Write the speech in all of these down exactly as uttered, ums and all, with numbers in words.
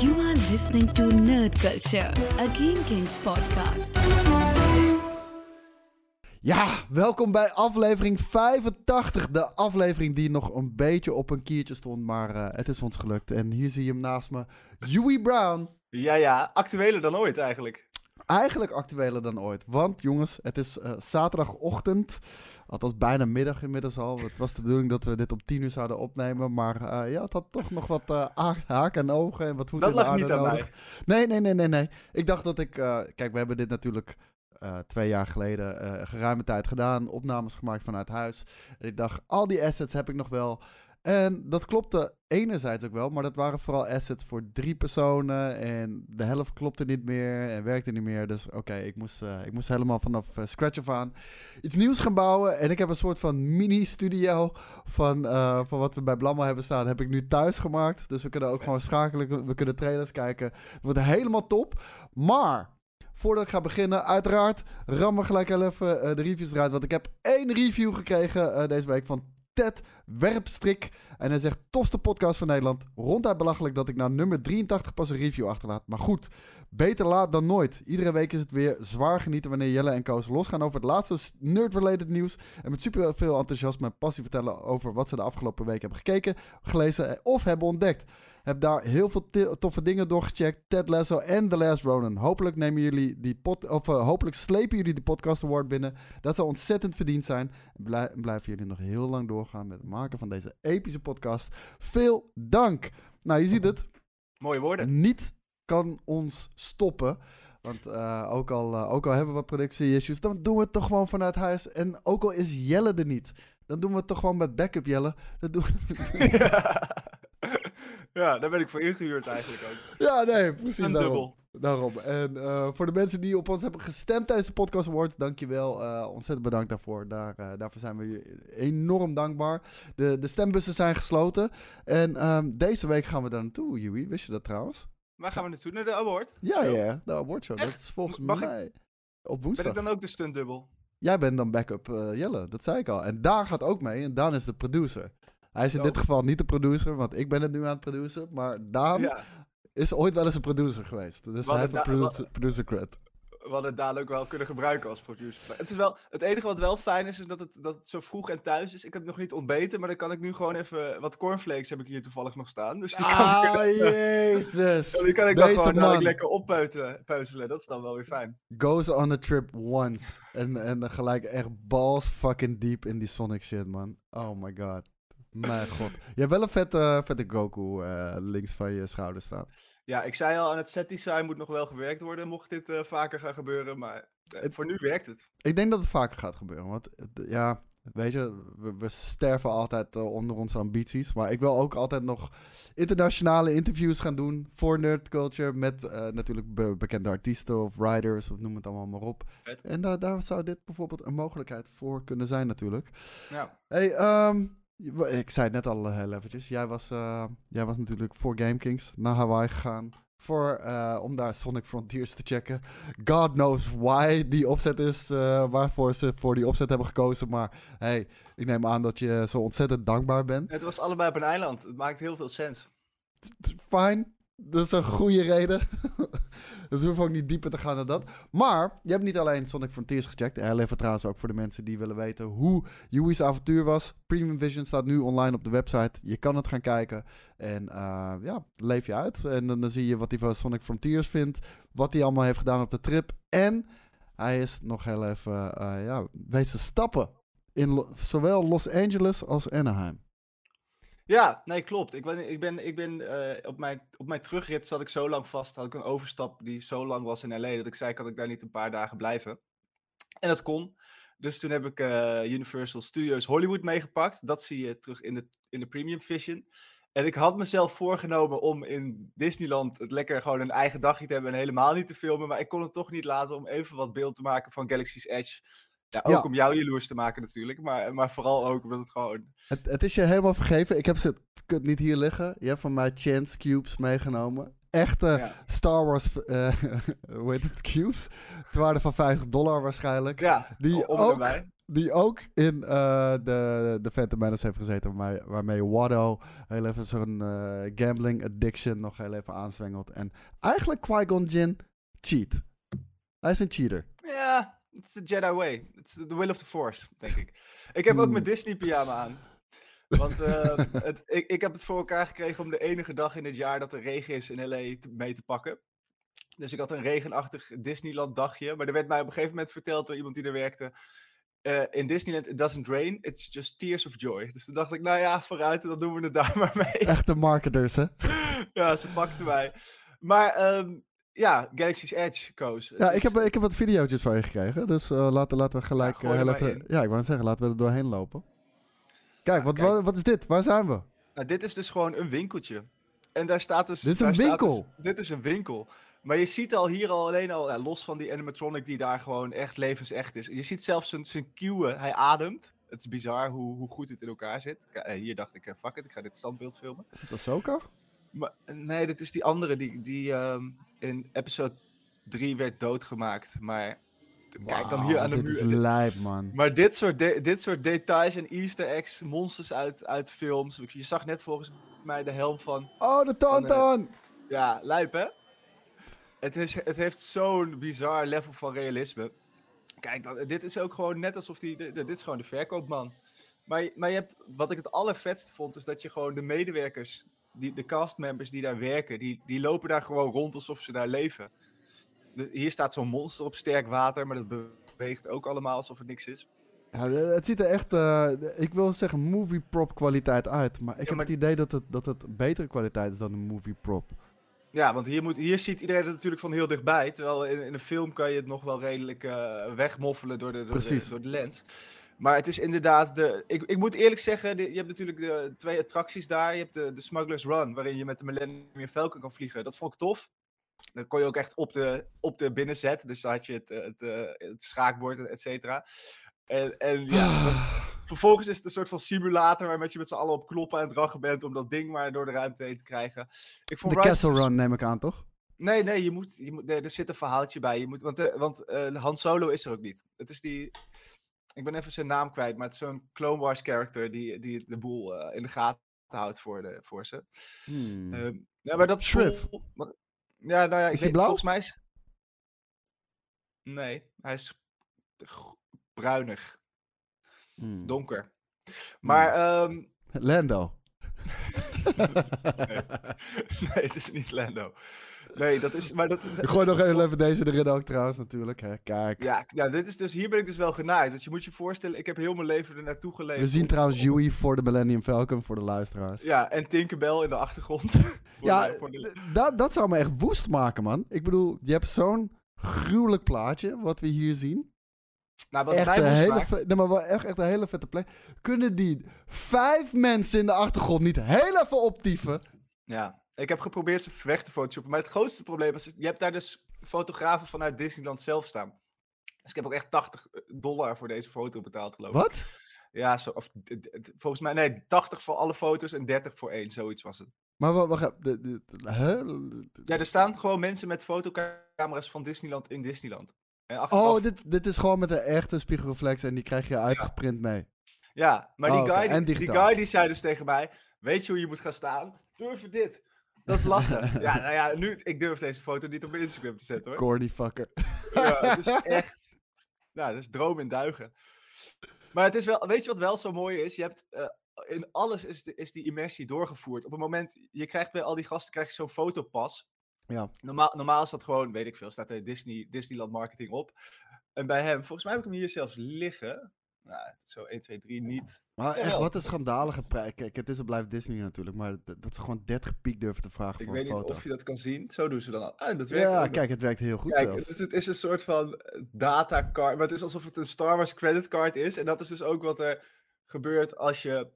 You are listening to Nerdculture, a GameKings podcast. Ja, welkom bij aflevering vijfentachtig. De aflevering die nog een beetje op een kiertje stond, maar uh, het is ons gelukt. En hier zie je hem naast me, Huey Brown. Ja, ja, actueler dan ooit eigenlijk. Eigenlijk actueler dan ooit, want jongens, het is uh, zaterdagochtend. Althans, bijna middag inmiddels al. Het was de bedoeling dat we dit om tien uur zouden opnemen. Maar uh, ja, het had toch nog wat uh, haak en ogen en wat voet in de aarde nodig. Dat lag niet aan mij. Nee, nee, nee, nee, nee. Ik dacht dat ik... Uh, kijk, we hebben dit natuurlijk uh, twee jaar geleden uh, geruime tijd gedaan. Opnames gemaakt vanuit huis. En ik dacht, al die assets heb ik nog wel. En dat klopte enerzijds ook wel. Maar dat waren vooral assets voor drie personen. En de helft klopte niet meer en werkte niet meer. Dus oké, okay, ik, uh, ik moest helemaal vanaf uh, scratch af aan iets nieuws gaan bouwen. En ik heb een soort van mini-studio van, uh, van wat we bij Blammo hebben staan. Heb ik nu thuis gemaakt. Dus we kunnen ook gewoon schakelen. We kunnen trailers kijken. Het wordt helemaal top. Maar... voordat ik ga beginnen, uiteraard rammen we gelijk even uh, de reviews eruit. Want ik heb één review gekregen uh, deze week van Ted Werpstrik. En hij zegt, tofste podcast van Nederland. Ronduit belachelijk dat ik na nummer drieëntachtig pas een review achterlaat. Maar goed, beter laat dan nooit. Iedere week is het weer zwaar genieten wanneer Jelle en Koos losgaan over het laatste nerd-related nieuws. En met super veel enthousiasme en passie vertellen over wat ze de afgelopen week hebben gekeken, gelezen of hebben ontdekt. Heb daar heel veel t- toffe dingen doorgecheckt. Ted Lasso en The Last Ronin. Hopelijk nemen jullie die pod- of uh, hopelijk slepen jullie de Podcast Award binnen. Dat zou ontzettend verdiend zijn. En blij- blijven jullie nog heel lang doorgaan met het maken van deze epische podcast. Veel dank. Nou, je ziet het. Mooie woorden. Niet kan ons stoppen. Want uh, ook, al, uh, ook al hebben we productie-issues, dan doen we het toch gewoon vanuit huis. En ook al is Jelle er niet, dan doen we het toch gewoon met backup Jelle. Dat doen we... ja. Ja, daar ben ik voor ingehuurd eigenlijk ook. Ja, nee, precies. En daarom. Dubbel. Daarom. En uh, voor de mensen die op ons hebben gestemd tijdens de Podcast Awards, dankjewel. Uh, ontzettend bedankt daarvoor. Daar, uh, daarvoor zijn we enorm dankbaar. De, de stembussen zijn gesloten. En um, deze week gaan we daar naartoe, Huey. Wist je dat trouwens? Waar gaan we naartoe? Naar de award? Ja, ja, yeah, de award show. Echt? Dat is volgens Mag mij ik... op woensdag. Ben ik dan ook de stuntdubbel? Jij bent dan backup uh, Jelle, dat zei ik al. En Daan gaat ook mee en Daan is de producer. Hij is in dit geval niet de producer, want ik ben het nu aan het produceren. Maar Daan ja. is ooit wel eens een producer geweest. Dus hij heeft da- een produ- producer cred. We hadden het Daan ook wel kunnen gebruiken als producer. Maar het is wel, het enige wat wel fijn is, is dat het, dat het zo vroeg en thuis is. Ik heb nog niet ontbeten, maar dan kan ik nu gewoon even... wat cornflakes heb ik hier toevallig nog staan. Dus die ah, kan ik, jezus. Die kan ik dan gewoon dan ik lekker oppeuzelen. Dat is dan wel weer fijn. Goes on a trip once. en, en dan gelijk echt balls fucking deep in die Sonic shit, man. Oh my god. Mijn god. Je hebt wel een vette, vette Goku uh, links van je schouder staan. Ja, ik zei al, aan het set design moet nog wel gewerkt worden, mocht dit uh, vaker gaan gebeuren, maar uh, het, voor nu werkt het. Ik denk dat het vaker gaat gebeuren, want uh, ja, weet je, we, we sterven altijd uh, onder onze ambities, maar ik wil ook altijd nog internationale interviews gaan doen voor Nerdculture, met uh, natuurlijk be- bekende artiesten of writers of noem het allemaal maar op. Vet. En uh, daar zou dit bijvoorbeeld een mogelijkheid voor kunnen zijn natuurlijk. Ja. Hey, um... ik zei het net al heel eventjes. Jij was, uh, jij was natuurlijk voor GameKings naar Hawaii gegaan. Voor, uh, om daar Sonic Frontiers te checken. God knows why die opzet is. Uh, waarvoor ze voor die opzet hebben gekozen. Maar hey, ik neem aan dat je zo ontzettend dankbaar bent. Het was allebei op een eiland. Het maakt heel veel sens. Fijn. Dat is een goede reden. Dus we hoeven ook niet dieper te gaan dan dat. Maar je hebt niet alleen Sonic Frontiers gecheckt. Heel even trouwens ook voor de mensen die willen weten hoe Huey's avontuur was. Premium Vision staat nu online op de website. Je kan het gaan kijken. En uh, ja, leef je uit. En dan, dan zie je wat hij van Sonic Frontiers vindt. Wat hij allemaal heeft gedaan op de trip. En hij is nog heel even uh, ja, wezen stappen. In lo- zowel Los Angeles als Anaheim. Ja, nee, klopt. Ik ben, ik ben, ik ben uh, op, mijn, op mijn terugrit zat ik zo lang vast, had ik een overstap die zo lang was in L A, dat ik zei, kan ik daar niet een paar dagen blijven? En dat kon. Dus toen heb ik uh, Universal Studios Hollywood meegepakt. Dat zie je terug in de, in de Premium Vision. En ik had mezelf voorgenomen om in Disneyland het lekker gewoon een eigen dagje te hebben en helemaal niet te filmen. Maar ik kon het toch niet laten om even wat beeld te maken van Galaxy's Edge. Ja, ook ja. om jou jaloers te maken natuurlijk, maar, maar vooral ook omdat het gewoon... Het, het is je helemaal vergeven. Ik heb ze kut niet hier liggen. Je hebt van mij Chance Cubes meegenomen. Echte ja. Star Wars, uh, hoe heet het, Cubes. Het waarde van vijftig dollar waarschijnlijk. Ja, die ook erbij. Die ook in uh, de, de Phantom Menace heeft gezeten. Waarmee, waarmee Watto heel even zo'n uh, gambling addiction nog heel even aanzwengelt. En eigenlijk Qui-Gon Jinn cheat. Hij is een cheater. Ja, yeah, it's the Jedi way. It's the will of the force, denk ik. Ik heb ook mijn Disney pyjama aan. Want uh, het, ik, ik heb het voor elkaar gekregen om de enige dag in het jaar dat er regen is in L A te, mee te pakken. Dus ik had een regenachtig Disneyland dagje. Maar er werd mij op een gegeven moment verteld door iemand die er werkte. Uh, in Disneyland, it doesn't rain, it's just tears of joy. Dus toen dacht ik, nou ja, vooruit, dan doen we het daar maar mee. Echte marketers, hè? Ja, ze pakten mij. Maar um, ja, Galaxy's Edge, Koos. Ja, dus... ik, heb, ik heb wat video's van je gekregen. Dus uh, laten, laten we gelijk... Ja, heel even, ja, ik wou net zeggen, laten we er doorheen lopen. Kijk, ja, wat, kijk. Wat, wat is dit? Waar zijn we? Nou, dit is dus gewoon een winkeltje. En daar staat dus... Dit is een winkel? Dus, dit is een winkel. Maar je ziet al hier al alleen al, ja, los van die animatronic die daar gewoon echt levensecht is. Je ziet zelfs zijn, zijn kieuwen, hij ademt. Het is bizar hoe, hoe goed het in elkaar zit. Hier dacht ik, fuck it, ik ga dit standbeeld filmen. Is dat Ahsoka? Maar, nee, dit is die andere die, die um, in episode drie werd doodgemaakt. Maar wow, kijk dan hier aan de dit muur. Is dit, lijp, man. Maar dit soort, de, dit soort details en easter eggs, monsters uit, uit films. Je zag net volgens mij de helm van... Oh, de Tauntaun! Uh, ja, lijp hè? Het, is, het heeft zo'n bizar level van realisme. Kijk, dan, dit is ook gewoon net alsof die... Dit is gewoon de verkoopman. Maar, maar je hebt... Wat ik het allervetste vond, is dat je gewoon de medewerkers... Die, de castmembers die daar werken... Die, die lopen daar gewoon rond alsof ze daar leven. Dus hier staat zo'n monster op sterk water... Maar dat beweegt ook allemaal alsof het niks is. Ja, het ziet er echt... Uh, ik wil zeggen movie prop kwaliteit uit. Maar ik ja, heb maar... het idee dat het, dat het betere kwaliteit is dan een movie prop. Ja, want hier, moet, hier ziet iedereen het natuurlijk van heel dichtbij. Terwijl in, in een film kan je het nog wel redelijk uh, wegmoffelen door de, door, de, door de lens. Maar het is inderdaad... De, ik, ik moet eerlijk zeggen, de, je hebt natuurlijk de twee attracties daar. Je hebt de, de Smuggler's Run, waarin je met de Millennium Falcon kan vliegen. Dat vond ik tof. Dan kon je ook echt op de, op de binnenzet. Dus daar had je het, het, het, het schaakbord, et cetera. En, en ja... Dan, vervolgens is het een soort van simulator waarmee je met z'n allen op kloppen aan het raggen bent om dat ding maar door de ruimte heen te krijgen. Ik vond de Rise Castle of... Run neem ik aan, toch? Nee, nee, je moet, je moet, nee, er zit een verhaaltje bij. Je moet, want uh, want uh, Han Solo is er ook niet. Het is die... Ik ben even zijn naam kwijt, maar het is zo'n Clone Wars character die, die de boel uh, in de gaten houdt voor, de, voor ze. Hmm. Uh, ja, maar dat is... Shriv. Ja, nou ja, is hij blauw? Volgens mij is... Nee, hij is bruinig. Hmm. Donker. Maar, hmm. um... Lando. nee. nee, het is niet Lando. Nee, dat is... Maar dat... Ik gooi nog even deze erin ook trouwens natuurlijk. Hè. Kijk. Ja, ja, dit is dus... Hier ben ik dus wel genaaid. Dus je moet je voorstellen, ik heb heel mijn leven er naartoe geleefd. We zien trouwens Huey voor de Millennium Falcon, voor de luisteraars. Ja, en Tinkerbell in de achtergrond. ja, de, de... Dat, dat zou me echt woest maken, man. Ik bedoel, je hebt zo'n gruwelijk plaatje, wat we hier zien. Nou, wat echt, mij een hele ve- nee, maar wel echt, echt een hele vette plek. Kunnen die vijf mensen in de achtergrond niet heel even optieven? Ja, ik heb geprobeerd ze weg te photoshoppen. Maar het grootste probleem is, je hebt daar dus fotografen vanuit Disneyland zelf staan. Dus ik heb ook echt tachtig dollar voor deze foto betaald, geloof ik. Wat? Ja, zo, of, volgens mij, nee, tachtig voor alle foto's en dertig voor één, zoiets was het. Maar wacht even. Ja, er staan gewoon mensen met fotocamera's van Disneyland in Disneyland. Achteraf... Oh, dit, dit is gewoon met een echte spiegelreflex en die krijg je uitgeprint mee. Ja, maar oh, die, guy, okay. die, die guy die zei dus tegen mij, weet je hoe je moet gaan staan? Durf dit. Dat is lachen. ja, nou ja, nu, ik durf deze foto niet op Instagram te zetten hoor. Corny fucker. ja, het is echt, nou, dat is droom in duigen. Maar het is wel, weet je wat wel zo mooi is? Je hebt, uh, in alles is, de, is die immersie doorgevoerd. Op het moment, je krijgt bij al die gasten krijg je zo'n fotopas. Ja. Normaal, normaal is dat gewoon, weet ik veel, staat er Disney, Disneyland marketing op. En bij hem, volgens mij heb ik hem hier zelfs liggen. Nou, zo één, twee, drie niet. Maar echt, wat een schandalige prijs. Kijk, het is en blijft Disney natuurlijk, maar dat ze gewoon dertig piek durven te vragen ik voor een foto. Ik weet niet of je dat kan zien. Zo doen ze dan al. Ah, dat werkt ja, kijk, het werkt heel goed kijk, zelfs. Het, het is een soort van datacard, maar het is alsof het een Star Wars creditcard is. En dat is dus ook wat er gebeurt als je...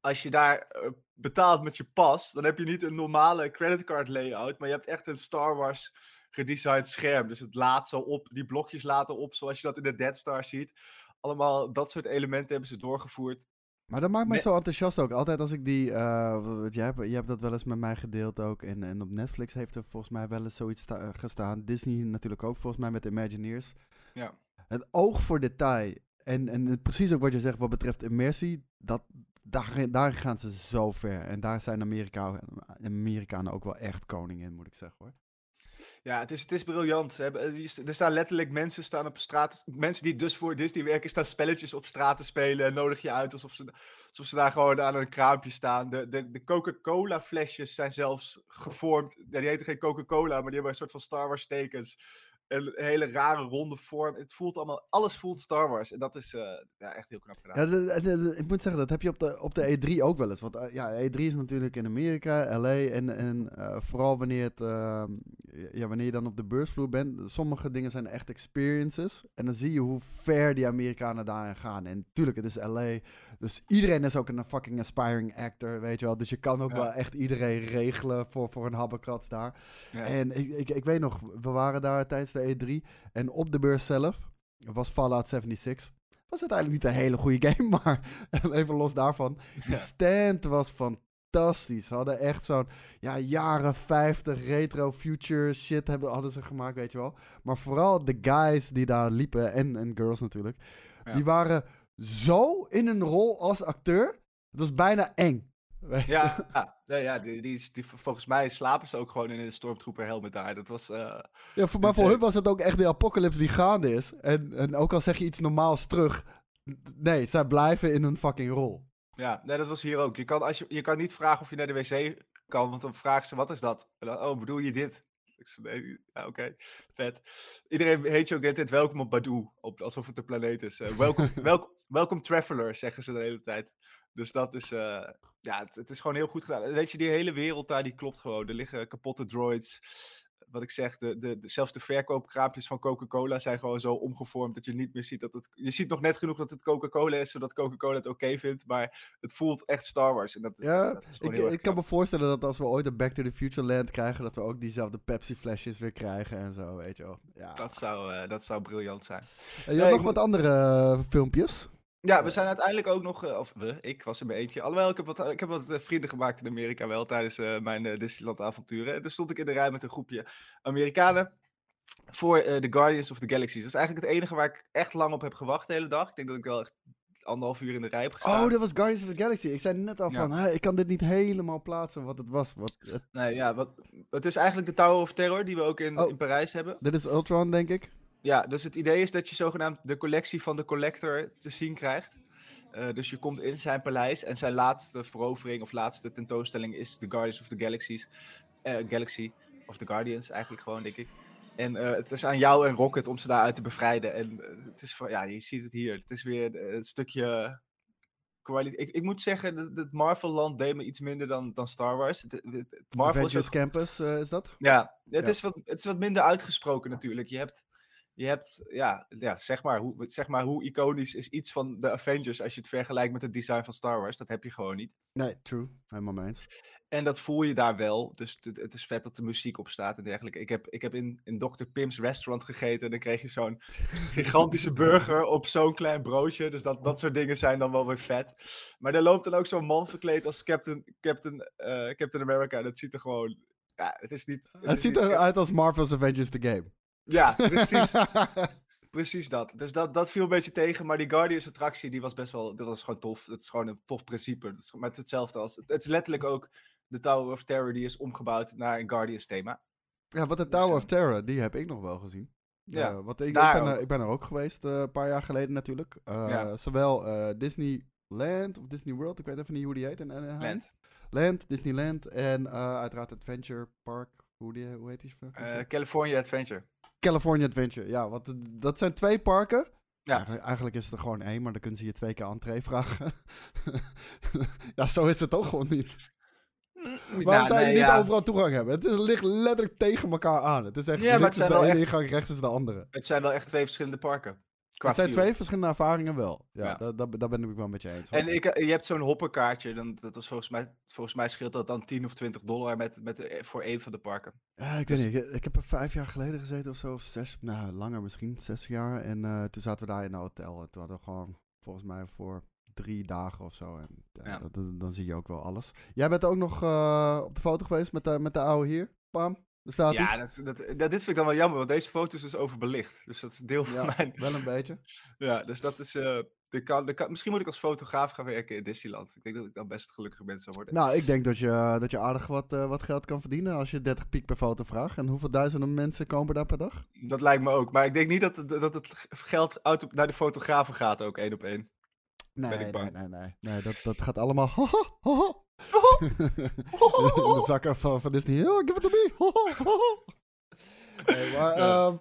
Als je daar betaalt met je pas, dan heb je niet een normale creditcard layout, maar je hebt echt een Star Wars gedesigned scherm. Dus het laat zo op, die blokjes laten op, zoals je dat in de Dead Star ziet. Allemaal dat soort elementen hebben ze doorgevoerd. Maar dat maakt mij zo enthousiast ook. Altijd als ik die, uh, jij hebt, je hebt dat wel eens met mij gedeeld ook. En, en op Netflix heeft er volgens mij wel eens zoiets sta- gestaan. Disney natuurlijk ook, volgens mij met Imagineers. Ja. Het oog voor detail. En, en precies ook wat je zegt wat betreft immersie, dat, daar, daar gaan ze zo ver. En daar zijn Amerika, Amerikanen ook wel echt koning in, moet ik zeggen hoor. Ja, het is, het is briljant. Er staan letterlijk mensen staan op straat. Mensen die dus voor Disney werken, staan spelletjes op straat te spelen. En nodig je uit alsof ze, alsof ze daar gewoon aan een kraampje staan. De, de, de Coca-Cola flesjes zijn zelfs gevormd. Ja, die heten geen Coca-Cola, maar die hebben een soort van Star Wars tekens. Een hele rare ronde vorm. Het voelt allemaal, alles voelt Star Wars. En dat is uh, ja, echt heel knap gedaan. Ja, de, de, de, ik moet zeggen, dat heb je op de, op de E drie ook wel eens. Want uh, ja, E drie is natuurlijk in Amerika, L A. En, en uh, vooral wanneer, het, uh, ja, wanneer je dan op de beursvloer bent. Sommige dingen zijn echt experiences. En dan zie je hoe ver die Amerikanen daarin gaan. En tuurlijk, het is L A. Dus iedereen is ook een fucking aspiring actor, weet je wel. Dus je kan ook ja. wel echt iedereen regelen voor, voor een habbekrats daar. Ja. En ik, ik, ik weet nog, we waren daar tijdens de E drie. En op de beurs zelf was Fallout zevenenzeventig. Was uiteindelijk niet een hele goede game, maar even los daarvan. Die stand was fantastisch. Ze hadden echt zo'n ja, jaren vijftig retro future shit hebben, hadden ze gemaakt, weet je wel. Maar vooral de guys die daar liepen, en, en girls natuurlijk, ja. die waren zo in een rol als acteur. Het was bijna eng. Weet ja, ja, ja die, die, die, volgens mij slapen ze ook gewoon in een stormtrooper helmet daar. Dat was, uh, ja, voor, maar voor uh, hun was het ook echt de apocalypse die gaande is. En, en ook al zeg je iets normaals terug, nee, zij blijven in hun fucking rol. Ja, nee, dat was hier ook. Je kan, als je, je kan niet vragen of je naar de wc kan, want dan vragen ze, wat is dat? En dan, oh, bedoel je dit? Nee, ja, oké, okay. Vet. Iedereen heet je ook de hele tijd welkom op Badoo, op, alsof het een planeet is. Uh, welkom, welkom, welkom traveler, zeggen ze de hele tijd. Dus dat is, uh, ja, het, het is gewoon heel goed gedaan. Weet je, die hele wereld daar, die klopt gewoon. Er liggen kapotte droids. Wat ik zeg, de, de, de, zelfs de verkoopkraampjes van Coca-Cola zijn gewoon zo omgevormd dat je niet meer ziet dat het... Je ziet nog net genoeg dat het Coca-Cola is, zodat Coca-Cola het oké okay vindt, maar het voelt echt Star Wars. En dat, ja, dat is ik, ik kan me voorstellen dat als we ooit een Back to the Future Land krijgen, dat we ook diezelfde Pepsi-flesjes weer krijgen en zo, weet je wel. Ja. Dat, zou, uh, dat zou briljant zijn. En je had nee, nog wat moet... andere uh, filmpjes? Ja, we zijn uiteindelijk ook nog, of we, ik was in mijn eentje. Alhoewel, ik heb wat, ik heb wat vrienden gemaakt in Amerika wel tijdens uh, mijn uh, Disneyland avonturen. En toen stond ik in de rij met een groepje Amerikanen voor uh, The Guardians of the Galaxy. Dat is eigenlijk het enige waar ik echt lang op heb gewacht de hele dag. Ik denk dat ik wel echt anderhalf uur in de rij heb gestaan. Oh, dat was Guardians of the Galaxy. Ik zei net al ja. van, hè, ik kan dit niet helemaal plaatsen wat het was. Wat, het... Nee, ja, wat, het is eigenlijk de Tower of Terror die we ook in, oh, in Parijs hebben. Dit is Ultron, denk ik. Ja, dus het idee is dat je zogenaamd de collectie van de collector te zien krijgt. Uh, dus je komt in zijn paleis en zijn laatste verovering of laatste tentoonstelling is The Guardians of the Galaxies. Uh, Galaxy of the Guardians eigenlijk gewoon, denk ik. En uh, het is aan jou en Rocket om ze daaruit te bevrijden. En uh, het is, ja, je ziet het hier. Het is weer een stukje... Ik, ik moet zeggen, het Marvel-land deed me iets minder dan, dan Star Wars. Het, het Marvel is ook... Campus uh, is dat? Ja, het, ja. Is wat, het is wat minder uitgesproken natuurlijk. Je hebt... Je hebt, ja, ja zeg, maar, hoe, zeg maar, hoe iconisch is iets van de Avengers als je het vergelijkt met het design van Star Wars? Dat heb je gewoon niet. Nee, true. Helemaal mee eens. En dat voel je daar wel. Dus het, het is vet dat de muziek op staat en dergelijke. Ik heb, ik heb in, in dokter Pim's restaurant gegeten en dan kreeg je zo'n gigantische burger op zo'n klein broodje. Dus dat, dat soort dingen zijn dan wel weer vet. Maar er loopt dan ook zo'n man verkleed als Captain, Captain, uh, Captain America. Dat ziet er gewoon... Ja, het is niet... Het, het ziet niet... eruit als Marvel's Avengers The Game. Ja, precies. Precies dat. Dus dat, dat viel een beetje tegen. Maar die Guardians-attractie, die was best wel... Dat was gewoon tof. Dat is gewoon een tof principe. Dat is, maar het is hetzelfde als... Het is letterlijk ook de Tower of Terror die is omgebouwd naar een Guardians-thema. Ja, wat de Tower dus, of Terror, die heb ik nog wel gezien. Ja, uh, want ik, ik, ben er, ik ben er ook geweest uh, een paar jaar geleden natuurlijk. Uh, ja. Zowel uh, Disneyland of Disney World, ik weet even niet hoe die heet. En, en, Land. Land, Disneyland en uh, uiteraard Adventure Park. Hoe, die, hoe heet die? Uh, California Adventure. California Adventure, ja, want dat zijn twee parken. Ja. Eigen, eigenlijk is het er gewoon één, maar dan kunnen ze je twee keer entree vragen. Ja, zo is het ook gewoon niet. Waarom nou, zou nee, je niet ja. overal toegang hebben? Het is, ligt letterlijk tegen elkaar aan. Het is echt, ja, maar het zijn is de ene echt... ingang, rechts is de andere. Het zijn wel echt twee verschillende parken. Het zijn twee verschillende ervaringen wel. Ja, ja. Daar, daar, daar ben ik wel een beetje eens. En ik, je hebt zo'n hopperkaartje. Dan, dat was volgens, mij, volgens mij scheelt dat dan tien of twintig dollar met, met, voor één van de parken. Ja, ik dus... weet niet. Ik, ik heb er vijf jaar geleden gezeten of zo. Of zes, nou langer misschien. Zes jaar. En uh, toen zaten we daar in een hotel. En toen hadden we gewoon volgens mij voor drie dagen of zo. En uh, ja. dat, dat, dan zie je ook wel alles. Jij bent ook nog uh, op de foto geweest met de, met de oude hier. Bam. Bestaat ja, dat, dat, dat, dit vind ik dan wel jammer, want deze foto is dus overbelicht. Dus dat is deel van ja, mijn... wel een beetje. Ja, dus dat is... Uh, de kan, de kan... Misschien moet ik als fotograaf gaan werken in Disneyland. Ik denk dat ik dan best gelukkige mensen zou worden. Nou, ik denk dat je, dat je aardig wat, uh, wat geld kan verdienen als je dertig piek per foto vraagt. En hoeveel duizenden mensen komen daar per dag? Dat lijkt me ook. Maar ik denk niet dat het, dat het geld auto- naar de fotografen gaat ook, één op één. Nee, ben ik bang. nee, nee, nee. nee dat, dat gaat allemaal... Ho, ho, ho, ho. De zakken van, van Disney. Oh, give it to me. Hey, maar, uh,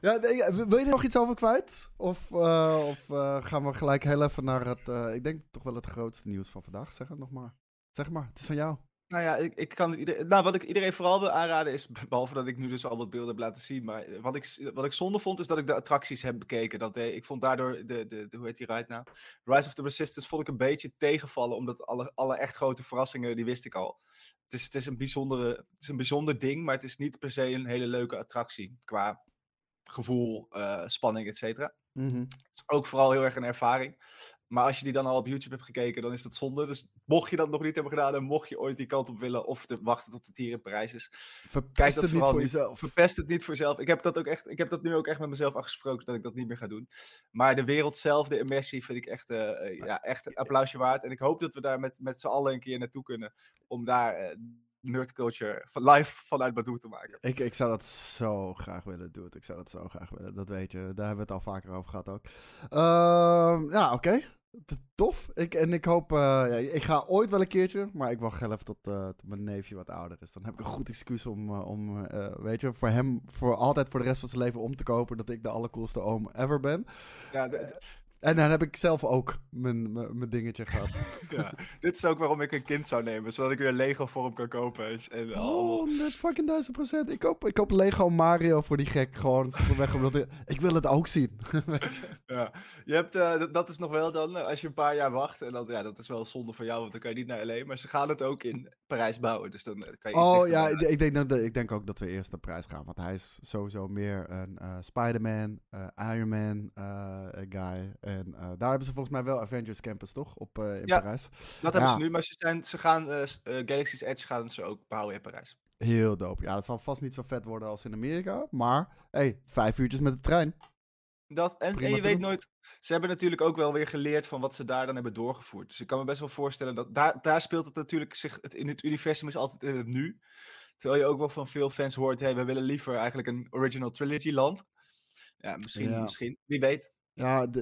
ja, wil je er nog iets over kwijt? Of, uh, of uh, gaan we gelijk heel even naar het... Uh, ik denk toch wel het grootste nieuws van vandaag. Zeg het nog maar. Zeg maar, het is aan jou. Nou ja, ik, ik kan iedereen, nou, wat ik iedereen vooral wil aanraden is... Behalve dat ik nu dus al wat beelden heb laten zien. Maar wat ik, wat ik zonde vond is dat ik de attracties heb bekeken. Dat, eh, ik vond daardoor... De, de, de, hoe heet die ride nou? Rise of the Resistance vond ik een beetje tegenvallen. Omdat alle, alle echt grote verrassingen, die wist ik al. Het is, het is een bijzondere, het is een bijzonder ding. Maar het is niet per se een hele leuke attractie. Qua gevoel, uh, spanning, et cetera. Mm-hmm. Het is ook vooral heel erg een ervaring. Maar als je die dan al op YouTube hebt gekeken, dan is dat zonde. Dus mocht je dat nog niet hebben gedaan en mocht je ooit die kant op willen of te wachten tot het hier in Parijs is, verpest kijk dat het niet voor jezelf. Verpest het niet voor jezelf. Ik heb dat ook echt, ik heb dat nu ook echt met mezelf afgesproken dat ik dat niet meer ga doen. Maar de wereld zelf, de immersie, vind ik echt, uh, uh, ja, echt een applausje waard. En ik hoop dat we daar met, met z'n allen een keer naartoe kunnen om daar uh, Nerdculture live vanuit Badoo te maken. Ik, ik zou dat zo graag willen, dude. Ik zou dat zo graag willen. Dat weet je. Daar hebben we het al vaker over gehad ook. Uh, ja, oké. Okay. Tof. Ik, en ik hoop... Uh, ja, ik ga ooit wel een keertje, maar ik wacht even tot, uh, tot mijn neefje wat ouder is. Dan heb ik een goed excuus om, uh, om uh, weet je, voor hem voor altijd voor de rest van zijn leven om te kopen dat ik de allercoolste oom ever ben. Ja, de, de... En dan heb ik zelf ook mijn, mijn, mijn dingetje gehad. Ja, dit is ook waarom ik een kind zou nemen, zodat ik weer Lego voor hem kan kopen. En, oh, honderd fucking duizend procent. Ik koop, ik koop Lego Mario voor die gek gewoon. Weg, omdat ik, ik wil het ook zien. Ja, je hebt, uh, dat, dat is nog wel dan, als je een paar jaar wacht. En dat, ja, dat is wel zonde voor jou, want dan kan je niet naar L A. Maar ze gaan het ook in Parijs bouwen. Dus dan kan je oh ja, ik, ik, denk, ik denk ook dat we eerst naar Parijs gaan. Want hij is sowieso meer een uh, Spider-Man, uh, Iron Man uh, guy. En uh, daar hebben ze volgens mij wel Avengers Campus, toch? Op, uh, in ja, Parijs. Dat hebben ja. ze nu, maar ze, zijn, ze gaan uh, uh, Galaxy's Edge gaan ze ook bouwen in Parijs. Heel dope. Ja, dat zal vast niet zo vet worden als in Amerika, maar hey, vijf uurtjes met de trein. Dat, en, en je weet doen. Nooit, ze hebben natuurlijk ook wel weer geleerd van wat ze daar dan hebben doorgevoerd. Dus ik kan me best wel voorstellen dat daar, daar speelt het natuurlijk zich, het, in het universum is altijd in het nu. Terwijl je ook wel van veel fans hoort, hey, we willen liever eigenlijk een original trilogy land. Ja, misschien, ja. misschien. Wie weet. Ja, d-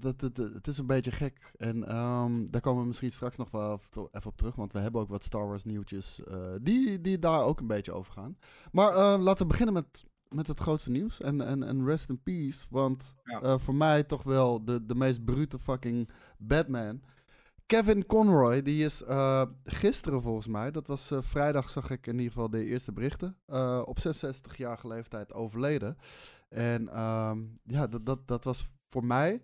d- d- d- het is een beetje gek. En um, daar komen we misschien straks nog wel even op terug. Want we hebben ook wat Star Wars nieuwtjes uh, die, die daar ook een beetje over gaan. Maar uh, laten we beginnen met, met het grootste nieuws. En, en, en rest in peace. Want ja. uh, voor mij toch wel de, de meest brute fucking Batman. Kevin Conroy, die is uh, gisteren volgens mij, dat was uh, vrijdag zag ik in ieder geval de eerste berichten, uh, op zesenzestigjarige leeftijd overleden. En um, ja, dat, dat, dat was... Voor mij,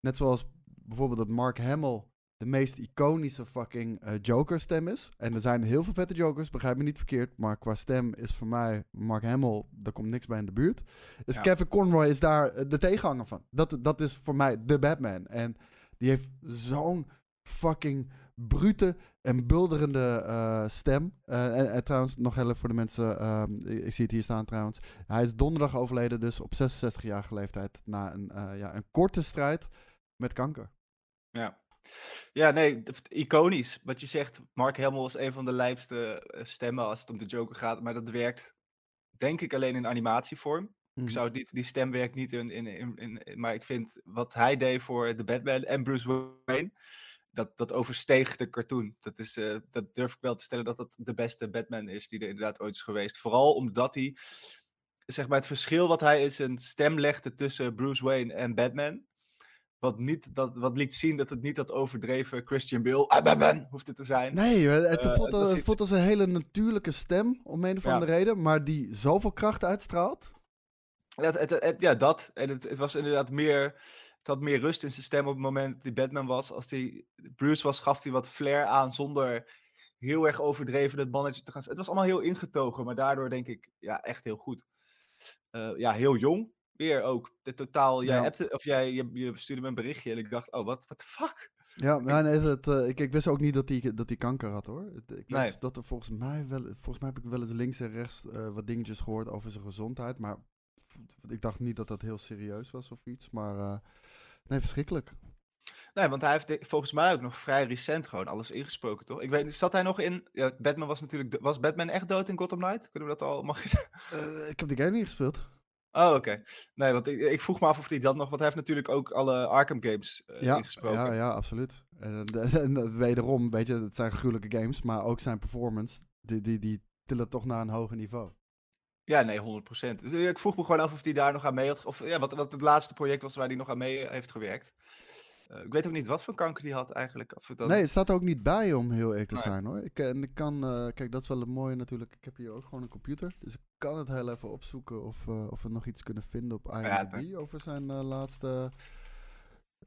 net zoals bijvoorbeeld dat Mark Hamill de meest iconische fucking uh, Joker stem is. En er zijn heel veel vette Jokers, begrijp me niet verkeerd. Maar qua stem is voor mij Mark Hamill, daar komt niks bij in de buurt. Dus ja. Kevin Conroy is daar de tegenhanger van. Dat, dat is voor mij de Batman. En die heeft zo'n fucking brute en bulderende uh, stem. Uh, en, en trouwens, nog heel even voor de mensen, uh, ik, ik zie het hier staan trouwens. Hij is donderdag overleden, dus op zesenzestigjarige leeftijd, na een, uh, ja, een korte strijd met kanker. Ja. Ja, nee, iconisch. Wat je zegt, Mark Hamill is een van de lijpste stemmen als het om de Joker gaat, maar dat werkt denk ik alleen in animatievorm. Mm. Ik zou niet, die stem werkt niet in, in, in, in, maar ik vind wat hij deed voor de Batman en Bruce Wayne, Dat, dat oversteeg de cartoon. Dat, is, uh, dat durf ik wel te stellen dat dat de beste Batman is die er inderdaad ooit is geweest. Vooral omdat hij, zeg maar, het verschil wat hij in zijn stem legde tussen Bruce Wayne en Batman, wat, niet, dat, wat liet zien dat het niet dat overdreven Christian Bale, ah, Batman, hoefde te zijn. Nee, het uh, voelt, het voelt als een hele natuurlijke stem, om een of andere ja. reden, maar die zoveel kracht uitstraalt. Het, het, het, het, ja, dat. En het, het was inderdaad meer... Het had meer rust in zijn stem op het moment die Batman was. Als die Bruce was, gaf hij wat flair aan zonder heel erg overdreven het mannetje te gaan... Het was allemaal heel ingetogen, maar daardoor denk ik, ja, echt heel goed. Uh, ja, heel jong. Weer ook. De totaal, jij ja. hebt het, of jij, je, je stuurde me een berichtje en ik dacht, oh, wat, what the fuck? Ja, maar nee, dat, uh, ik, ik wist ook niet dat hij dat die kanker had, hoor. Ik wist nee. dat er volgens mij wel... Volgens mij heb ik wel eens links en rechts uh, wat dingetjes gehoord over zijn gezondheid. Maar ik dacht niet dat dat heel serieus was of iets. Maar uh, nee, verschrikkelijk. Nee, want hij heeft volgens mij ook nog vrij recent gewoon alles ingesproken, toch? Ik weet, zat hij nog in... Ja, Batman was natuurlijk... Was Batman echt dood in Gotham Knight? Kunnen we dat al... Mag je... uh, ik heb die game niet gespeeld. Oh, oké. Okay. Nee, want ik, ik vroeg me af of hij dat nog... Want hij heeft natuurlijk ook alle Arkham games uh, ja, ingesproken. Ja, ja, absoluut. En, en, en wederom, weet je, het zijn gruwelijke games, maar ook zijn performance, die, die, die tillen toch naar een hoger niveau. Ja, nee, honderd procent. Ik vroeg me gewoon af of hij daar nog aan mee had... Of ja, wat, wat het laatste project was waar hij nog aan mee heeft gewerkt. Uh, ik weet ook niet wat voor kanker die had eigenlijk. Of dat... Nee, het staat er ook niet bij om heel eerlijk te nee. zijn, hoor. Ik, en ik kan, uh, kijk, dat is wel het mooie natuurlijk. Ik heb hier ook gewoon een computer, dus ik kan het heel even opzoeken of, uh, of we nog iets kunnen vinden op IMDb ja, over zijn uh, laatste,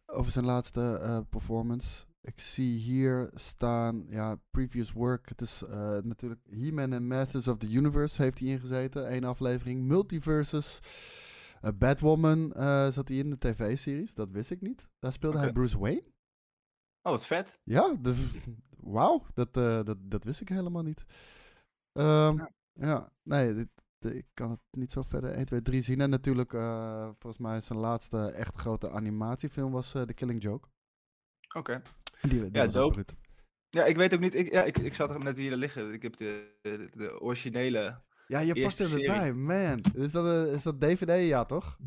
over zijn laatste uh, performance. Ik zie hier staan, ja, previous work. Het is uh, natuurlijk He-Man and Masters of the Universe heeft hij ingezeten. Eén aflevering, Multiverses. Uh, Batwoman uh, zat hij in de tv-series, dat wist ik niet. Daar speelde okay. hij Bruce Wayne. Oh, wat vet. Ja, wauw, dat, uh, dat, dat wist ik helemaal niet. Um, ja. ja, nee, dit, dit, ik kan het niet zo verder één, twee, drie zien. En natuurlijk, uh, volgens mij zijn laatste echt grote animatiefilm was uh, The Killing Joke. Oké. Okay. Die, die ja, was ook goed. Ja, ik weet ook niet, ik, ja, ik, ik zat er net hier liggen. Ik heb de, de, de originele... Ja, je past er weer bij, man. Is dat, een, is dat D V D, ja, toch?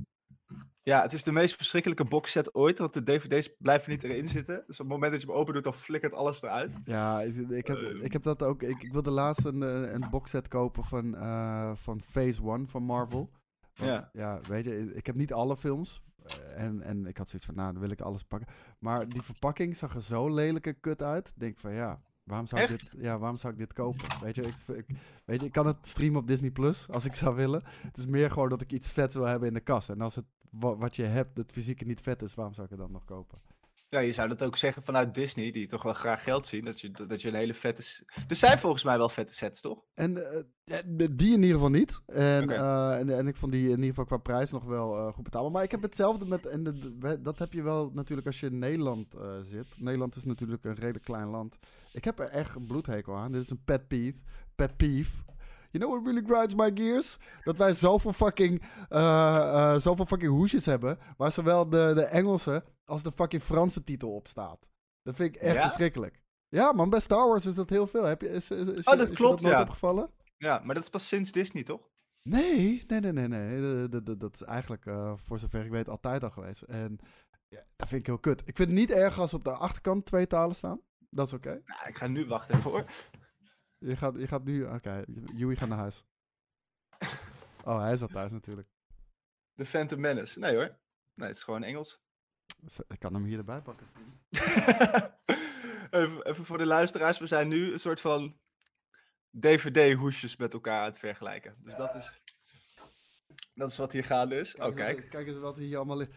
Ja, het is de meest verschrikkelijke boxset ooit, want de D V D's blijven niet erin zitten. Dus op het moment dat je hem open doet, dan flikkert alles eruit. Ja, ik, ik, heb, uh, ik heb dat ook. Ik, ik wilde laatst een, een boxset kopen van, uh, van Phase één van Marvel. Want, ja. ja, weet je, ik heb niet alle films. En, en ik had zoiets van, nou, dan wil ik alles pakken. Maar die verpakking zag er zo lelijke kut uit. Ik denk van, ja... Waarom zou, ik dit, ja, waarom zou ik dit kopen? Weet je, ik, ik, weet je, ik kan het streamen op Disney Plus als ik zou willen. Het is meer gewoon dat ik iets vets wil hebben in de kast. En als het wa- wat je hebt, het fysieke niet vet is, waarom zou ik het dan nog kopen? Ja, je zou dat ook zeggen vanuit Disney, die toch wel graag geld zien. Dat je, dat je een hele vette... S- er zijn volgens mij wel vette sets, toch? En uh, die in ieder geval niet. En, okay. uh, en, en ik vond die in ieder geval qua prijs nog wel uh, goed betaalbaar. Maar ik heb hetzelfde met... En de, dat heb je wel natuurlijk als je in Nederland uh, zit. Nederland is natuurlijk een redelijk klein land. Ik heb er echt een bloedhekel aan. Dit is een pet peeve. Pet peeve. You know what really grinds my gears? Dat wij zoveel fucking, uh, uh, zoveel fucking hoesjes hebben. Waar zowel de, de Engelse als de fucking Franse titel op staat. Dat vind ik echt ja? verschrikkelijk. Ja, man, bij Star Wars is dat heel veel. Heb je, is, is, is, oh, je, dat is klopt, je dat ja. opgevallen? Ja, maar dat is pas sinds Disney, toch? Nee, nee, nee, nee. nee. Dat, dat, dat is eigenlijk, uh, voor zover ik weet, altijd al geweest. En ja, dat vind ik heel kut. Ik vind het niet erg als op de achterkant twee talen staan. Dat is oké. Okay. Nou, ik ga nu wachten even, hoor. Je gaat, je gaat nu... Oké, okay. Huey gaat naar huis. Oh, hij is al thuis natuurlijk. The Phantom Menace. Nee hoor. Nee, het is gewoon Engels. Ik kan hem hier erbij pakken. even, even voor de luisteraars. We zijn nu een soort van D V D-hoesjes met elkaar aan het vergelijken. Dus ja. dat is... Dat is wat hier gaande is. Kijk, oh, kijk. Wat, kijk eens wat hier allemaal ligt.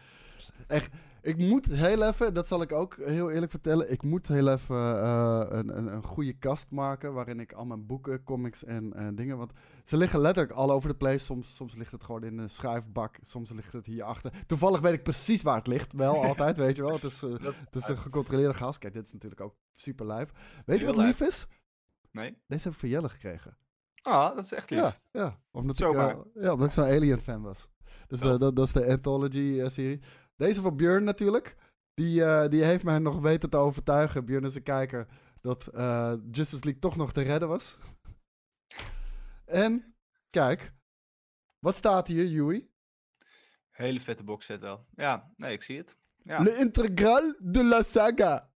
Echt... Ik moet heel even, dat zal ik ook heel eerlijk vertellen, ik moet heel even uh, een, een, een goede kast maken waarin ik al mijn boeken, comics en uh, dingen, want ze liggen letterlijk all over the place. Soms, soms ligt het gewoon in een schuifbak, soms ligt het hierachter. Toevallig weet ik precies waar het ligt, wel altijd, weet je wel. Het is, uh, het is een gecontroleerde gas. Kijk, dit is natuurlijk ook super lijp. Weet je wat lief is? Nee. Deze heb ik van Jelle gekregen. Ah, dat is echt lief. Ja, ja, omdat, ik, uh, ja omdat ik zo'n Alien fan was. Dus ja. de, dat, dat is de Anthology uh, serie. Deze van Björn natuurlijk, die, uh, die heeft mij nog weten te overtuigen, Björn is een kijker, dat uh, Justice League toch nog te redden was. En, kijk, wat staat hier, Huey? Hele vette boxset wel. Ja, nee, ik zie het. Ja. Le Integral de la Saga.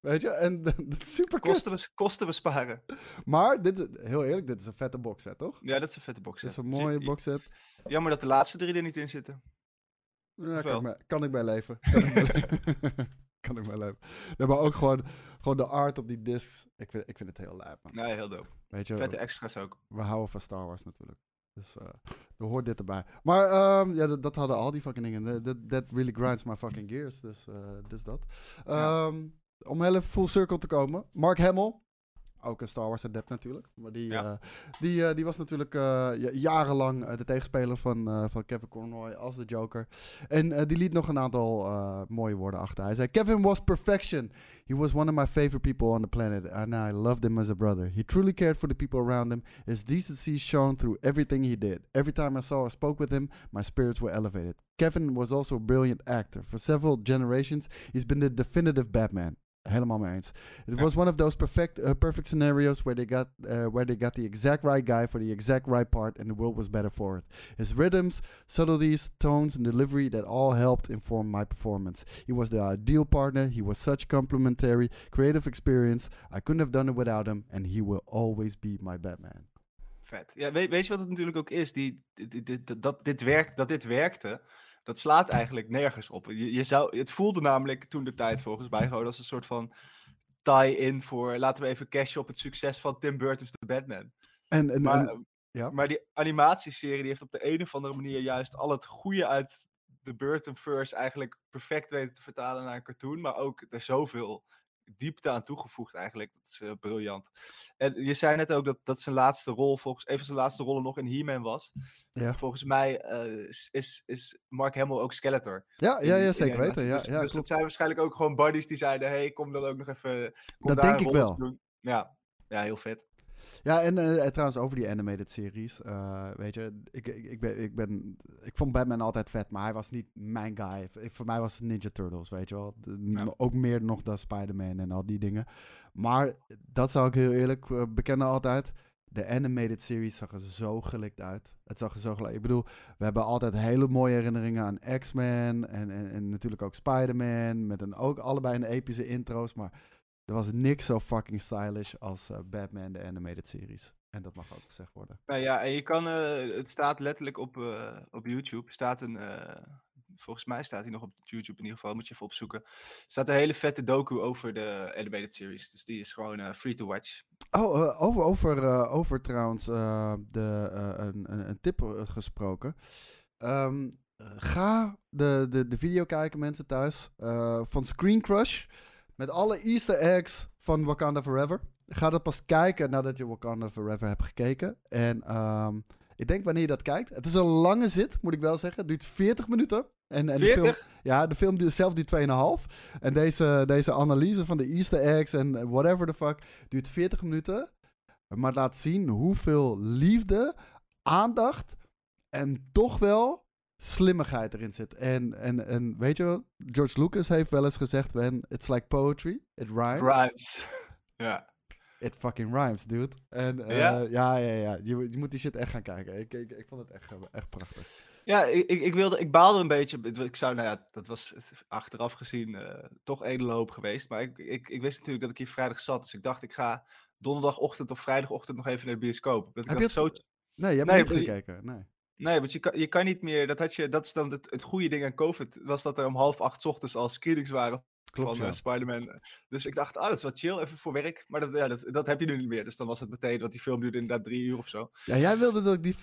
Weet je, en dat is super kosten we, kosten we sparen. Maar, dit, heel eerlijk, dit is een vette boxset, toch? Ja, dat is een vette boxset. Dit is een mooie boxset. Jammer dat de laatste drie er niet in zitten. Ja, kan, ik mee, kan ik bij leven. Kan ik bij leven. kan ik bij leven. Ja, maar ook gewoon, gewoon de art op die discs. Ik vind, ik vind het heel lijp, man. Nee, heel dope. Weet je, vette extra's ook. We houden van Star Wars natuurlijk. Dus uh, er hoort dit erbij. Maar um, ja, dat, dat hadden al die fucking dingen. That, that really grinds my fucking gears. Dus, uh, dus dat. Um, ja. Om heel even full circle te komen. Mark Hamill. Ook een Star Wars adept natuurlijk. Maar die, ja. uh, die, uh, die was natuurlijk uh, jarenlang uh, de tegenspeler van, uh, van Kevin Conroy als de Joker. En uh, die liet nog een aantal uh, mooie woorden achter. Hij zei, Kevin was perfection. He was one of my favorite people on the planet. And I loved him as a brother. He truly cared for the people around him. His decency shone through everything he did. Every time I saw or spoke with him, my spirits were elevated. Kevin was also a brilliant actor. For several generations, he's been the definitive Batman. Helemaal mee eens. It was one of those perfect uh, perfect scenarios where they got uh, where they got the exact right guy for the exact right part and the world was better for it. His rhythms, subtleties, tones and delivery that all helped inform my performance. He was the ideal partner. He was such complimentary, creative experience. I couldn't have done it without him and he will always be my Batman. Vet. Ja, weet, weet je wat het natuurlijk ook is? Die, die, die, die, dat, dit werkt, dat dit werkte... Dat slaat eigenlijk nergens op. Je, je zou, het voelde namelijk toen de tijd volgens mij gewoon als een soort van tie-in voor... Laten we even cashen op het succes van Tim Burton's The Batman. En, en, maar, en, ja. maar die animatieserie die heeft op de een of andere manier juist al het goede uit de Burtonverse eigenlijk perfect weten te vertalen naar een cartoon. Maar ook er zoveel diepte aan toegevoegd eigenlijk. Dat is uh, briljant. En je zei net ook dat, dat zijn laatste rol, volgens een van zijn laatste rollen nog in He-Man was. Ja. Volgens mij uh, is, is Mark Hamill ook Skeletor. Ja, ja, ja zeker weten. Ja, ja, dus, ja, dus dat zijn waarschijnlijk ook gewoon buddies die zeiden, hey, kom dan ook nog even... Kom dat daar denk een ik wel. Doen. Ja. ja, heel vet. Ja, en uh, trouwens over die animated series. Uh, weet je, ik, ik, ik, ben, ik, ben, ik vond Batman altijd vet, maar hij was niet mijn guy. Ik, voor mij was het Ninja Turtles, weet je wel. Ja. Ook meer nog dan Spider-Man en al die dingen. Maar dat zou ik heel eerlijk uh, bekennen altijd. De animated series zag er zo gelikt uit. Het zag er zo gelijk. Ik bedoel, we hebben altijd hele mooie herinneringen aan X-Men en, en, en natuurlijk ook Spider-Man. Met een, ook allebei een epische intro's, maar... Er was niks zo fucking stylish als uh, Batman, de animated series. En dat mag ook gezegd worden. Nou ja, en je kan, uh, het staat letterlijk op, uh, op YouTube, staat een, uh, volgens mij staat hij nog op YouTube in ieder geval, moet je even opzoeken. Er staat een hele vette docu over de animated series, dus die is gewoon uh, free to watch. Oh, uh, over, over, uh, over trouwens uh, de, uh, een, een tip gesproken. Um, ga de, de, de video kijken, mensen thuis, uh, van Screen Crush. Met alle Easter eggs van Wakanda Forever. Ga dat pas kijken nadat je Wakanda Forever hebt gekeken. En um, ik denk wanneer je dat kijkt. Het is een lange zit, moet ik wel zeggen. Het duurt veertig minuten. En, en veertig? De film, ja, de film zelf duurt twee komma vijf. En deze, deze analyse van de Easter eggs en whatever the fuck duurt veertig minuten. Maar laat zien hoeveel liefde, aandacht en toch wel... slimmigheid erin zit. En, en, en weet je wel, George Lucas heeft wel eens gezegd, when it's like poetry, it rhymes. Rhymes. Ja. It fucking rhymes, dude. En uh, ja? ja, ja, ja. Je, je moet die shit echt gaan kijken. Ik, ik, ik vond het echt, echt prachtig. Ja, ik, ik, wilde, ik baalde een beetje. Ik zou, nou ja, dat was achteraf gezien uh, toch edelenhoop geweest. Maar ik, ik, ik wist natuurlijk dat ik hier vrijdag zat. Dus ik dacht, ik ga donderdagochtend of vrijdagochtend nog even naar de bioscoop. Dat ik Heb dat je het... zo... Nee, je hebt nee, niet je... gekeken. Nee. Nee, want je kan, je kan niet meer, dat, had je, dat is dan het, het goede ding aan COVID, was dat er om half acht ochtends al screenings waren Klopt, van ja. uh, Spider-Man. Dus ik dacht, ah, dat is wat chill, even voor werk. Maar dat, ja, dat, dat heb je nu niet meer, dus dan was het meteen, want die film duurde inderdaad drie uur of zo. Ja, jij wilde dat ik die,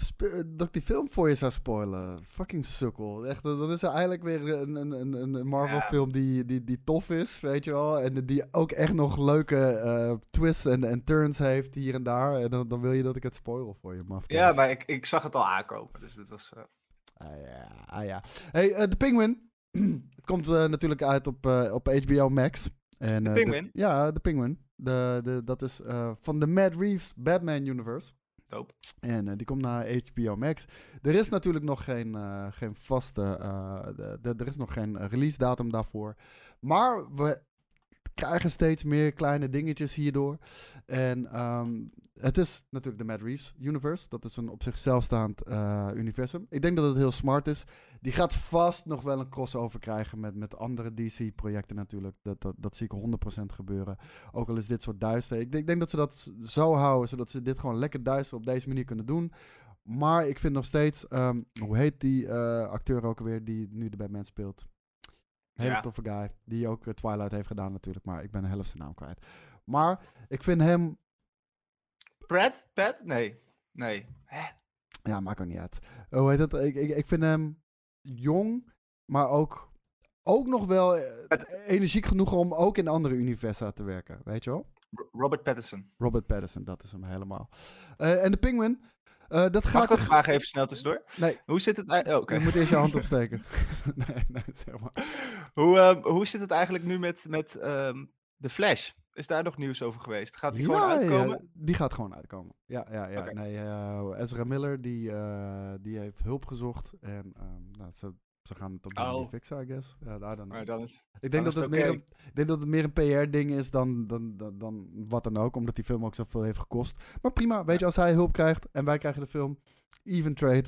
dat ik die film voor je zou spoilen. Fucking sukkel. Echt, dat is eigenlijk weer een, een, een Marvel film ja. die, die, die tof is, weet je wel. En die ook echt nog leuke uh, twists en, en turns heeft hier en daar. En dan, dan wil je dat ik het spoil voor je, maf. Ja, maar ik, ik zag het al aankomen, dus dat was... Uh... Ah ja, ah ja. Hey, uh, de Penguin... Het komt uh, natuurlijk uit op, uh, op H B O Max. En, uh, de Penguin? De, ja, de Penguin. De, de, dat is uh, van de Matt Reeves Batman Universe. Dope. En uh, die komt naar H B O Max. Er is natuurlijk nog geen, uh, geen vaste... Uh, de, de, er is nog geen release datum daarvoor. Maar we krijgen steeds meer kleine dingetjes hierdoor. En um, het is natuurlijk de Matt Reeves Universe. Dat is een op zichzelf staand uh, universum. Ik denk dat het heel smart is. Die gaat vast nog wel een crossover krijgen met, met andere D C-projecten natuurlijk. Dat, dat, dat zie ik honderd procent gebeuren. Ook al is dit soort duister. Ik, ik denk dat ze dat zo houden, zodat ze dit gewoon lekker duister op deze manier kunnen doen. Maar ik vind nog steeds... Um, hoe heet die uh, acteur ook alweer die nu de Batman speelt? Hele ja. toffe guy. Die ook Twilight heeft gedaan natuurlijk. Maar ik ben de helft zijn naam kwijt. Maar ik vind hem... Brad? Pat? Nee. Nee. Hè? Ja, maakt ook niet uit. Hoe heet dat? Ik, ik, ik vind hem jong, maar ook, ook nog wel energiek genoeg om ook in andere universa te werken. Weet je wel? Robert Pattinson. Robert Pattinson, dat is hem helemaal. En uh, de Penguin... Uh, dat gaat. Mag ik dat vraag even snel tussendoor? Nee. Hoe zit het... Oh, okay. Je moet eerst je hand opsteken. nee, nee, zeg maar. Hoe, um, hoe zit het eigenlijk nu met, met um, The Flash? Is daar nog nieuws over geweest? Gaat die ja, gewoon uitkomen? Ja, die gaat gewoon uitkomen. Ja, ja, ja. Okay. Nee, uh, Ezra Miller, die, uh, die heeft hulp gezocht. En um, nou, ze, ze gaan het op de oh. fixen, I guess. Ja, daar dan. Maar dan is, ik denk dan dat het okay. meer een, ik denk dat het meer een P R-ding is dan, dan, dan, dan wat dan ook. Omdat die film ook zoveel heeft gekost. Maar prima, weet je, als hij hulp krijgt en wij krijgen de film... Even trade.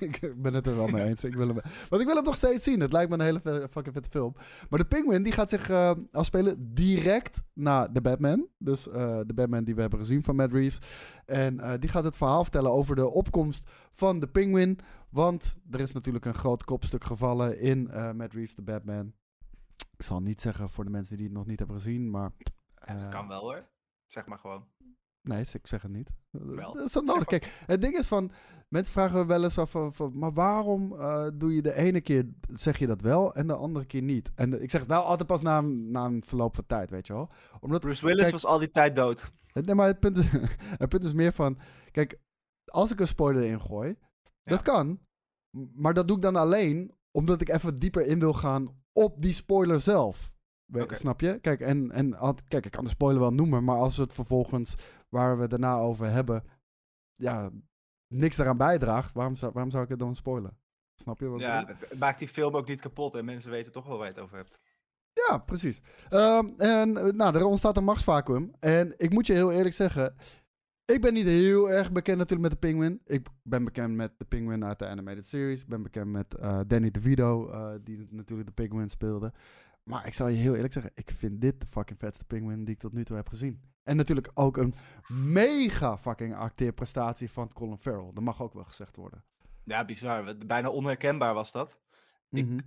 Ik ben het er wel mee eens. Ik wil hem... Want ik wil hem nog steeds zien. Het lijkt me een hele vette, fucking vette film. Maar de Penguin die gaat zich uh, afspelen direct na de Batman. Dus uh, de Batman die we hebben gezien van Matt Reeves. En uh, die gaat het verhaal vertellen over de opkomst van de Penguin. Want er is natuurlijk een groot kopstuk gevallen in uh, Matt Reeves, de Batman. Ik zal niet zeggen voor de mensen die het nog niet hebben gezien, maar... Uh... Dat kan wel hoor. Zeg maar gewoon. Nee, ik zeg het niet. Wel, dat is wel nodig. Zeg maar. Kijk, het ding is van... Mensen vragen wel eens af van... van maar waarom uh, doe je de ene keer... zeg je dat wel en de andere keer niet? En de, ik zeg het wel altijd pas na, na een verloop van tijd, weet je wel. Omdat, Bruce Willis kijk, was al die tijd dood. Het, nee, maar het punt, het punt is meer van... Kijk, als ik een spoiler ingooi... Ja. Dat kan. Maar dat doe ik dan alleen... omdat ik even dieper in wil gaan... op die spoiler zelf. Okay. Snap je? Kijk, en, en, kijk, ik kan de spoiler wel noemen... maar als het vervolgens... waar we daarna over hebben, ja, niks daaraan bijdraagt, waarom zou, waarom zou ik het dan spoilen? Snap je wat ik bedoel? Ja, het maakt die film ook niet kapot en mensen weten toch wel waar je het over hebt. Ja, precies. Um, en nou, er ontstaat een machtsvacuum en ik moet je heel eerlijk zeggen, ik ben niet heel erg bekend natuurlijk met de Penguin. Ik ben bekend met de Penguin uit de animated series, ik ben bekend met uh, Danny DeVito, uh, die natuurlijk de Penguin speelde. Maar ik zal je heel eerlijk zeggen, ik vind dit de fucking vetste Penguin die ik tot nu toe heb gezien. En natuurlijk ook een mega fucking acteerprestatie van Colin Farrell. Dat mag ook wel gezegd worden. Ja, bizar. Bijna onherkenbaar was dat. Mm-hmm. Ik,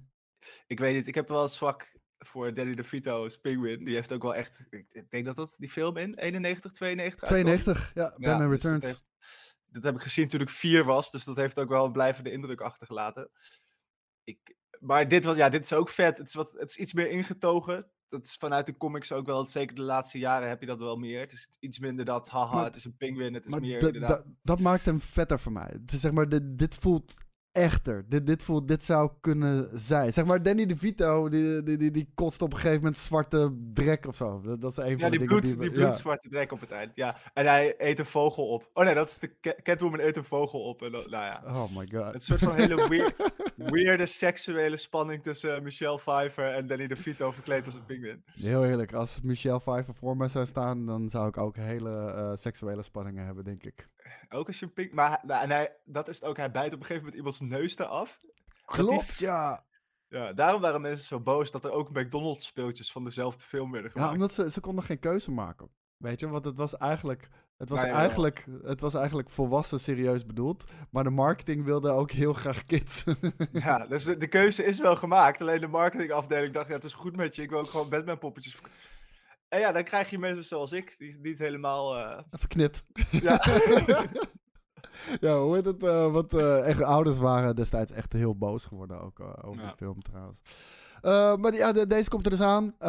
ik weet niet, ik heb wel een zwak voor Danny DeVito's Penguin. Die heeft ook wel echt... Ik denk dat dat die film in eenennegentig, tweeënnegentig tweeënnegentig, ja. Batman ja, Returns. Dus dat, heeft, dat heb ik gezien toen ik vier was. Dus dat heeft ook wel een blijvende indruk achtergelaten. Ik, maar dit, was, ja, dit is ook vet. Het is, wat, het is iets meer ingetogen... Dat is vanuit de comics ook wel, zeker de laatste jaren heb je dat wel meer. Het is iets minder dat, haha, maar, het is een pinguïn, het is meer d- inderdaad. D- dat maakt hem vetter voor mij. Het is, zeg maar, dit, dit voelt echter. Dit, dit voelt, dit zou kunnen zijn. Zeg maar, Danny DeVito, die, die, die, die kotst op een gegeven moment zwarte drek of zo. Dat, dat is een ja, van die, de bloed, dingen die... die bloedzwarte ja. drek op het eind, ja. En hij eet een vogel op. Oh nee, dat is de Cat- Catwoman eet een vogel op. En dat, nou ja. Oh my god. Een soort van hele weird... weirde seksuele spanning tussen Michelle Pfeiffer en Danny DeVito verkleed als een pinguïn. Heel eerlijk, als Michelle Pfeiffer voor mij zou staan, dan zou ik ook hele uh, seksuele spanningen hebben, denk ik. Ook als je een pinguïn... Maar nou, en hij, dat is het ook, hij bijt op een gegeven moment iemands neus eraf. Klopt, die... ja. Ja. Daarom waren mensen zo boos dat er ook McDonald's speeltjes van dezelfde film werden gemaakt. Ja, omdat ze, ze konden geen keuze maken. Weet je, want het was eigenlijk... Het was, ja, ja, ja. Eigenlijk, het was eigenlijk volwassen serieus bedoeld, maar de marketing wilde ook heel graag kids. Ja, dus de, de keuze is wel gemaakt, alleen de marketingafdeling dacht, ja, het is goed met je, ik wil ook gewoon Batman poppetjes. En ja, dan krijg je mensen zoals ik, die niet helemaal... Uh... Verknipt. Ja. Ja, hoe heet het, uh, wat uh, echt ouders waren destijds echt heel boos geworden ook uh, over ja. de film trouwens. Uh, maar ja, de, deze komt er dus aan, uh,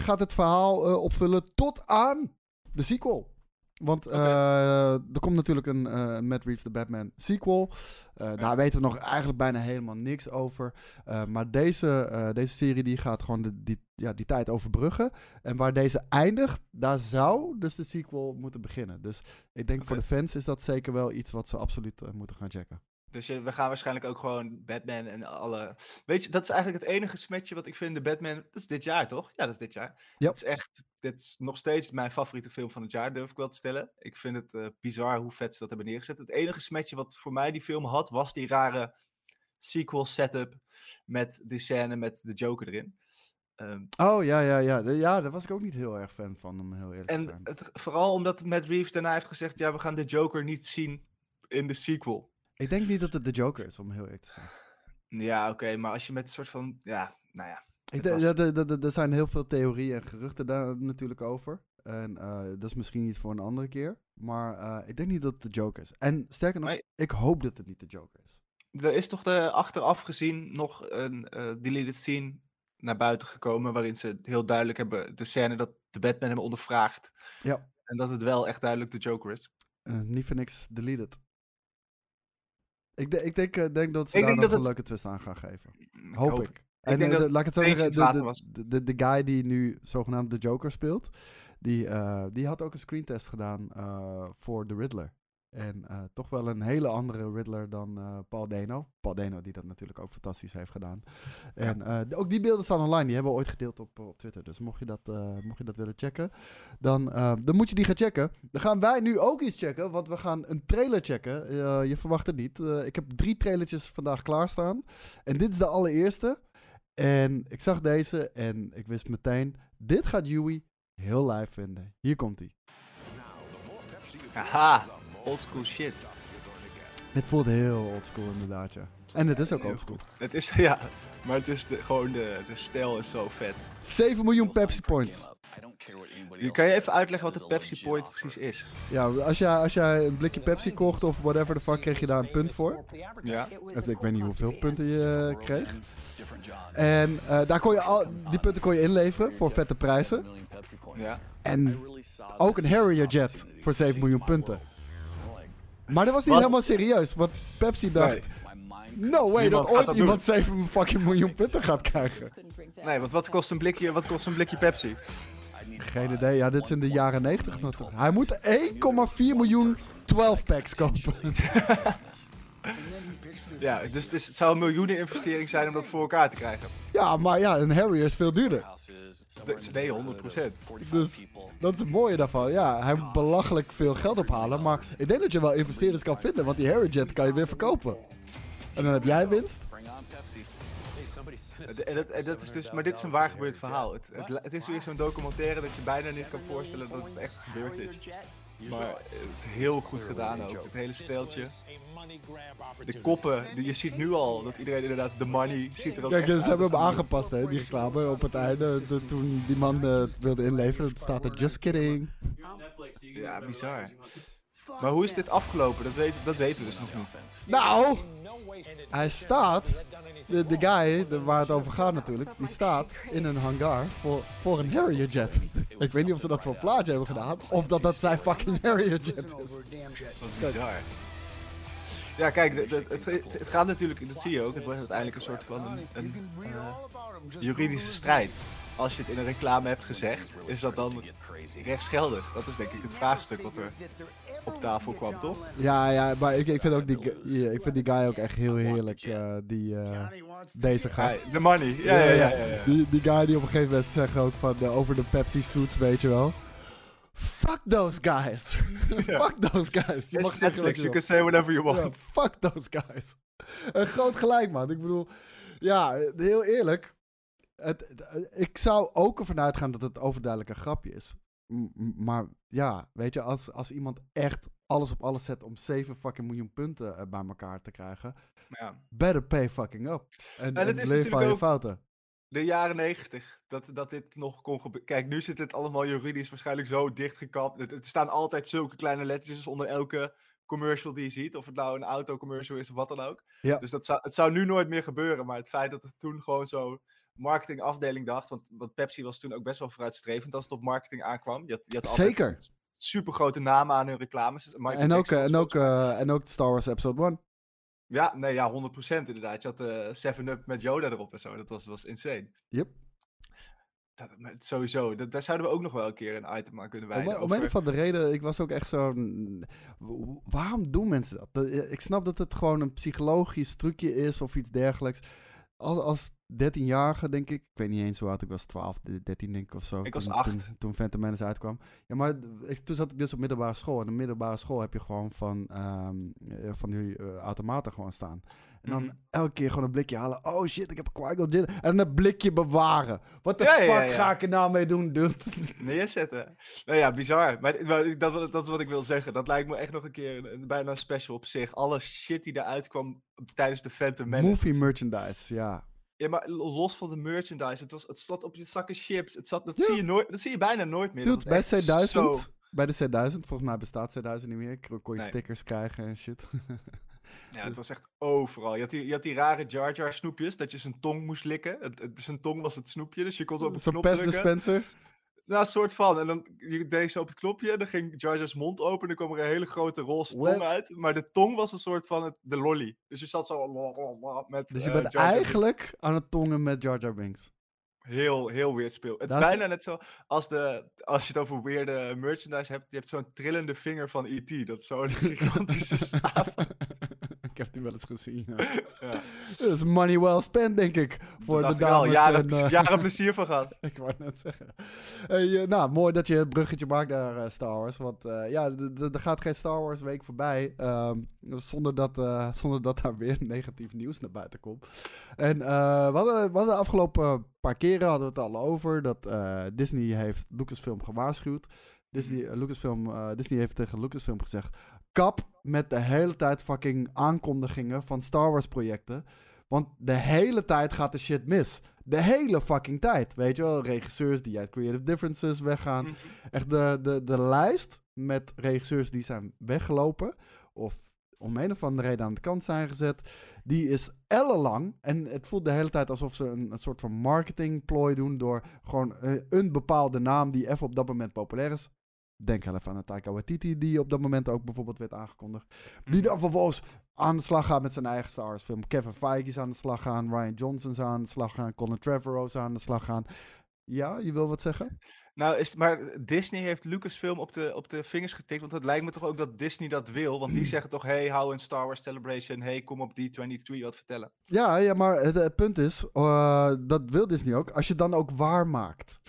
gaat het verhaal uh, opvullen tot aan de sequel. Want okay. uh, er komt natuurlijk een uh, Matt Reeves The Batman sequel. Uh, okay. Daar weten we nog eigenlijk bijna helemaal niks over. Uh, maar deze, uh, deze serie die gaat gewoon de, die, ja, die tijd overbruggen. En waar deze eindigt, daar zou dus de sequel moeten beginnen. Dus ik denk okay. voor de fans is dat zeker wel iets wat ze absoluut uh, moeten gaan checken. Dus je, we gaan waarschijnlijk ook gewoon Batman en alle... Weet je, dat is eigenlijk het enige smetje wat ik vind. De Batman, dat is dit jaar toch? Ja, dat is dit jaar. Yep. Het is echt, dit is nog steeds mijn favoriete film van het jaar, durf ik wel te stellen. Ik vind het uh, bizar hoe vet ze dat hebben neergezet. Het enige smetje wat voor mij die film had, was die rare sequel setup met die scène met de Joker erin. Um, oh, ja, ja, ja. Ja, daar was ik ook niet heel erg fan van, om heel eerlijk te zijn. En het, vooral omdat Matt Reeves daarna heeft gezegd, ja, we gaan de Joker niet zien in de sequel. Ik denk niet dat het de Joker is, om heel eerlijk te zijn. Ja, oké, okay, maar als je met een soort van... Ja, nou ja. Ik was... ja, d- d- d- er zijn heel veel theorieën en geruchten daar natuurlijk over. En uh, dat is misschien iets voor een andere keer. Maar uh, ik denk niet dat het de Joker is. En sterker nog, maar... ik hoop dat het niet de Joker is. Er is toch de, achteraf gezien nog een uh, deleted scene naar buiten gekomen... waarin ze heel duidelijk hebben de scène dat de Batman hem ondervraagt. Ja. En dat het wel echt duidelijk de Joker is. Uh, niet voor niks deleted. Ik, de, ik denk, uh, denk dat ze ik daar nog een het... leuke twist aan gaan geven. Ik hoop ik. ik. En ik denk uh, dat de, laat ik het zo zeggen, de, de, de, de guy die nu zogenaamd de Joker speelt, die, uh, die had ook een screentest gedaan uh, voor de Riddler. En uh, toch wel een hele andere Riddler dan uh, Paul Dano. Paul Dano, die dat natuurlijk ook fantastisch heeft gedaan. En uh, ook die beelden staan online. Die hebben we ooit gedeeld op, op Twitter. Dus mocht je dat, uh, mocht je dat willen checken, dan, uh, dan moet je die gaan checken. Dan gaan wij nu ook iets checken, want we gaan een trailer checken. Uh, je verwacht het niet. Uh, ik heb drie trailertjes vandaag klaarstaan. En dit is de allereerste. En ik zag deze en ik wist meteen, dit gaat Huey heel live vinden. Hier komt hij. Aha! Oldschool shit. Het voelt heel oldschool inderdaad, ja. En het is ook oldschool. Het is, ja. Maar het is de, gewoon, de, de stijl is zo vet. zeven miljoen Pepsi Points. Nu kan je even uitleggen wat een Pepsi Point precies is. Ja, als jij, als jij een blikje Pepsi kocht of whatever the fuck, kreeg je daar een punt voor. Ja. Ik weet niet hoeveel punten je kreeg. En uh, daar kon je al, die punten kon je inleveren voor vette prijzen. Ja. En ook een Harrier Jet voor zeven miljoen punten. Maar dat was niet Wat? helemaal serieus, want Pepsi dacht... Nee. No way dat ooit dat iemand zeven fucking miljoen punten gaat krijgen. Nee, want wat kost een blikje, wat kost een blikje Pepsi? Geen idee, ja, dit is in de jaren negentig. Hij moet één komma vier miljoen twaalf packs kopen. Ja, dus het, is, het zou een miljoenen investering zijn om dat voor elkaar te krijgen. Ja, maar ja, een Harrier is veel duurder. Nee, honderd procent. Dus dat is het mooie daarvan. Ja, hij moet belachelijk veel geld ophalen. Maar ik denk dat je wel investeerders kan vinden, want die Harrier Jet kan je weer verkopen. En dan heb jij winst. En dat, en dat is dus, maar dit is een waar gebeurd verhaal. Het, het, het is weer zo'n documentaire dat je bijna niet kan voorstellen dat het echt gebeurd is. Maar heel goed gedaan ook. Het hele steltje. De koppen. Je ziet nu al dat iedereen inderdaad de money ziet er ook. Kijk, ze hebben hem aangepast, hè, die reclame op het einde. De, toen die man het wilde inleveren, staat er just kidding. Ja, bizar. Maar hoe is dit afgelopen? Dat, weet, dat weten we dus nog niet. Nou, hij staat, de, de guy de, waar het over gaat natuurlijk, die staat in een hangar voor, voor een Harrier Jet. Ik weet niet of ze dat voor een plaatje hebben gedaan, of dat dat zijn fucking Harrier Jet is. Wat bizar. Ja, kijk, de, de, het, het gaat natuurlijk, dat zie je ook, het wordt uiteindelijk een soort van een, een uh, juridische strijd. Als je het in een reclame hebt gezegd, is dat dan rechtsgeldig? Dat is denk ik het vraagstuk wat er op tafel kwam, toch? Ja, ja, maar ik, ik vind ook die, yeah, ik vind die guy ook echt heel heerlijk, uh, die, uh, deze gast. De money, ja, ja, ja. ja, ja. Die, die guy die op een gegeven moment zegt ook van uh, over de Pepsi suits, weet je wel. Fuck those guys. Yeah. Fuck those guys. Je mag zeggen wat je wil. You can say whatever you want. Yeah, fuck those guys. Een groot gelijk, man. Ik bedoel, ja, heel eerlijk. Het, het, ik zou ook ervan uitgaan dat het overduidelijk een grapje is. M- maar ja, weet je, als, als iemand echt alles op alles zet om zeven fucking miljoen punten uh, bij elkaar te krijgen, ja. Better pay fucking up. En, en, en leef van je fouten. De jaren negentig, dat, dat dit nog kon gebeuren. Kijk, nu zit het allemaal juridisch waarschijnlijk zo dichtgekapt. Er staan altijd zulke kleine lettertjes onder elke commercial die je ziet. Of het nou een autocommercial is of wat dan ook. Ja. Dus dat zou, het zou nu nooit meer gebeuren. Maar het feit dat het toen gewoon zo... marketingafdeling dacht, want, want Pepsi was toen ook best wel vooruitstrevend als het op marketing aankwam. Je had, je had altijd supergrote namen aan hun reclames. En ook, en, ook, uh, en ook Star Wars Episode één. Ja, nee, ja, honderd procent inderdaad. Je had uh, seven up met Yoda erop en zo. Dat was, was insane. Yep. Dat, sowieso. Dat, daar zouden we ook nog wel een keer een item aan kunnen wijden. Om, om over... een van de reden, ik was ook echt zo... Waarom doen mensen dat? Ik snap dat het gewoon een psychologisch trucje is of iets dergelijks. Als, als dertienjarige, denk ik. Ik weet niet eens hoe oud ik was. twaalf, dertien denk ik of zo. Ik was acht. Toen, toen, toen Phantom Menace uitkwam. Ja, maar ik, toen zat ik dus op middelbare school. En op middelbare school heb je gewoon van, um, van die uh, automaten gewoon staan. En dan mm-hmm. elke keer gewoon een blikje halen. Oh shit, ik heb een Qui-Gon. En een blikje bewaren. Wat de ja, fuck ja, ja. ga ik er nou mee doen, dude? Neerzetten. Nou ja, bizar. Maar, maar dat, dat is wat ik wil zeggen. Dat lijkt me echt nog een keer een, een, bijna een special op zich. Alle shit die eruit kwam tijdens de Phantom Menace. Movie merchandise, ja. Ja, maar los van de merchandise. Het, was, het zat op je zakken chips. Het zat, dat, ja. zie je nooit, dat zie je bijna nooit meer. Dude, bij C duizend. Zo... Bij de C duizend, volgens mij bestaat C duizend niet meer. Kon je nee. stickers krijgen en shit. Ja, het was echt overal. Je had die, je had die rare Jar Jar snoepjes, dat je zijn tong moest likken. Het, het, zijn tong was het snoepje, dus je kon zo op een knop drukken. Zo'n pestdispenser. Nou, soort van. En dan deed ze op het knopje. Dan ging Jar Jar's mond open. En dan kwam er een hele grote roze tong What? uit. Maar de tong was een soort van het, de lolly. Dus je zat zo... Met, dus je uh, bent Jar Jar eigenlijk Binks. Aan het tongen met Jar Jar Binks. Heel, heel weird speel. Het is dat bijna is... net zo als, de, als je het over weirde merchandise hebt. Je hebt zo'n trillende vinger van E T. Dat is zo'n gigantische staaf. Ik heb die wel eens gezien. Ja. Ja. Dat is money well spent, denk ik. Voor dat de dames. Ik heb er jaren plezier van gehad. Ik wou net zeggen. Hey, uh, nou, mooi dat je het bruggetje maakt naar uh, Star Wars. Want uh, ja, er gaat geen Star Wars week voorbij. Uh, zonder, dat, uh, zonder dat daar weer negatief nieuws naar buiten komt. En uh, we, hadden, we hadden de afgelopen paar keren hadden we het al over. Dat uh, Disney heeft Lucasfilm gewaarschuwd. Disney, uh, Lucasfilm, uh, Disney heeft tegen Lucasfilm gezegd... Kap met de hele tijd fucking aankondigingen van Star Wars projecten. Want de hele tijd gaat de shit mis. De hele fucking tijd. Weet je wel, regisseurs die uit Creative Differences weggaan. Mm-hmm. Echt de, de, de lijst met regisseurs die zijn weggelopen. Of om een of andere reden aan de kant zijn gezet. Die is ellenlang. En het voelt de hele tijd alsof ze een, een soort van marketingplooi doen. Door gewoon een, een bepaalde naam die even op dat moment populair is. Denk even aan de Taika Waititi, die op dat moment ook bijvoorbeeld werd aangekondigd. Die dan vervolgens aan de slag gaat met zijn eigen Star Wars film. Kevin Feige is aan de slag gaan, Ryan Johnson is aan de slag gaan, Colin Trevorrow is aan de slag gaan. Ja, je wil wat zeggen? Nou, is, maar Disney heeft Lucasfilm op de, op de vingers getikt, want het lijkt me toch ook dat Disney dat wil, want die zeggen toch, hey, hou een Star Wars Celebration, hey, kom op D drieëntwintig wat vertellen. Ja, ja, maar het, het punt is, uh, dat wil Disney ook, als je dan ook waar maakt.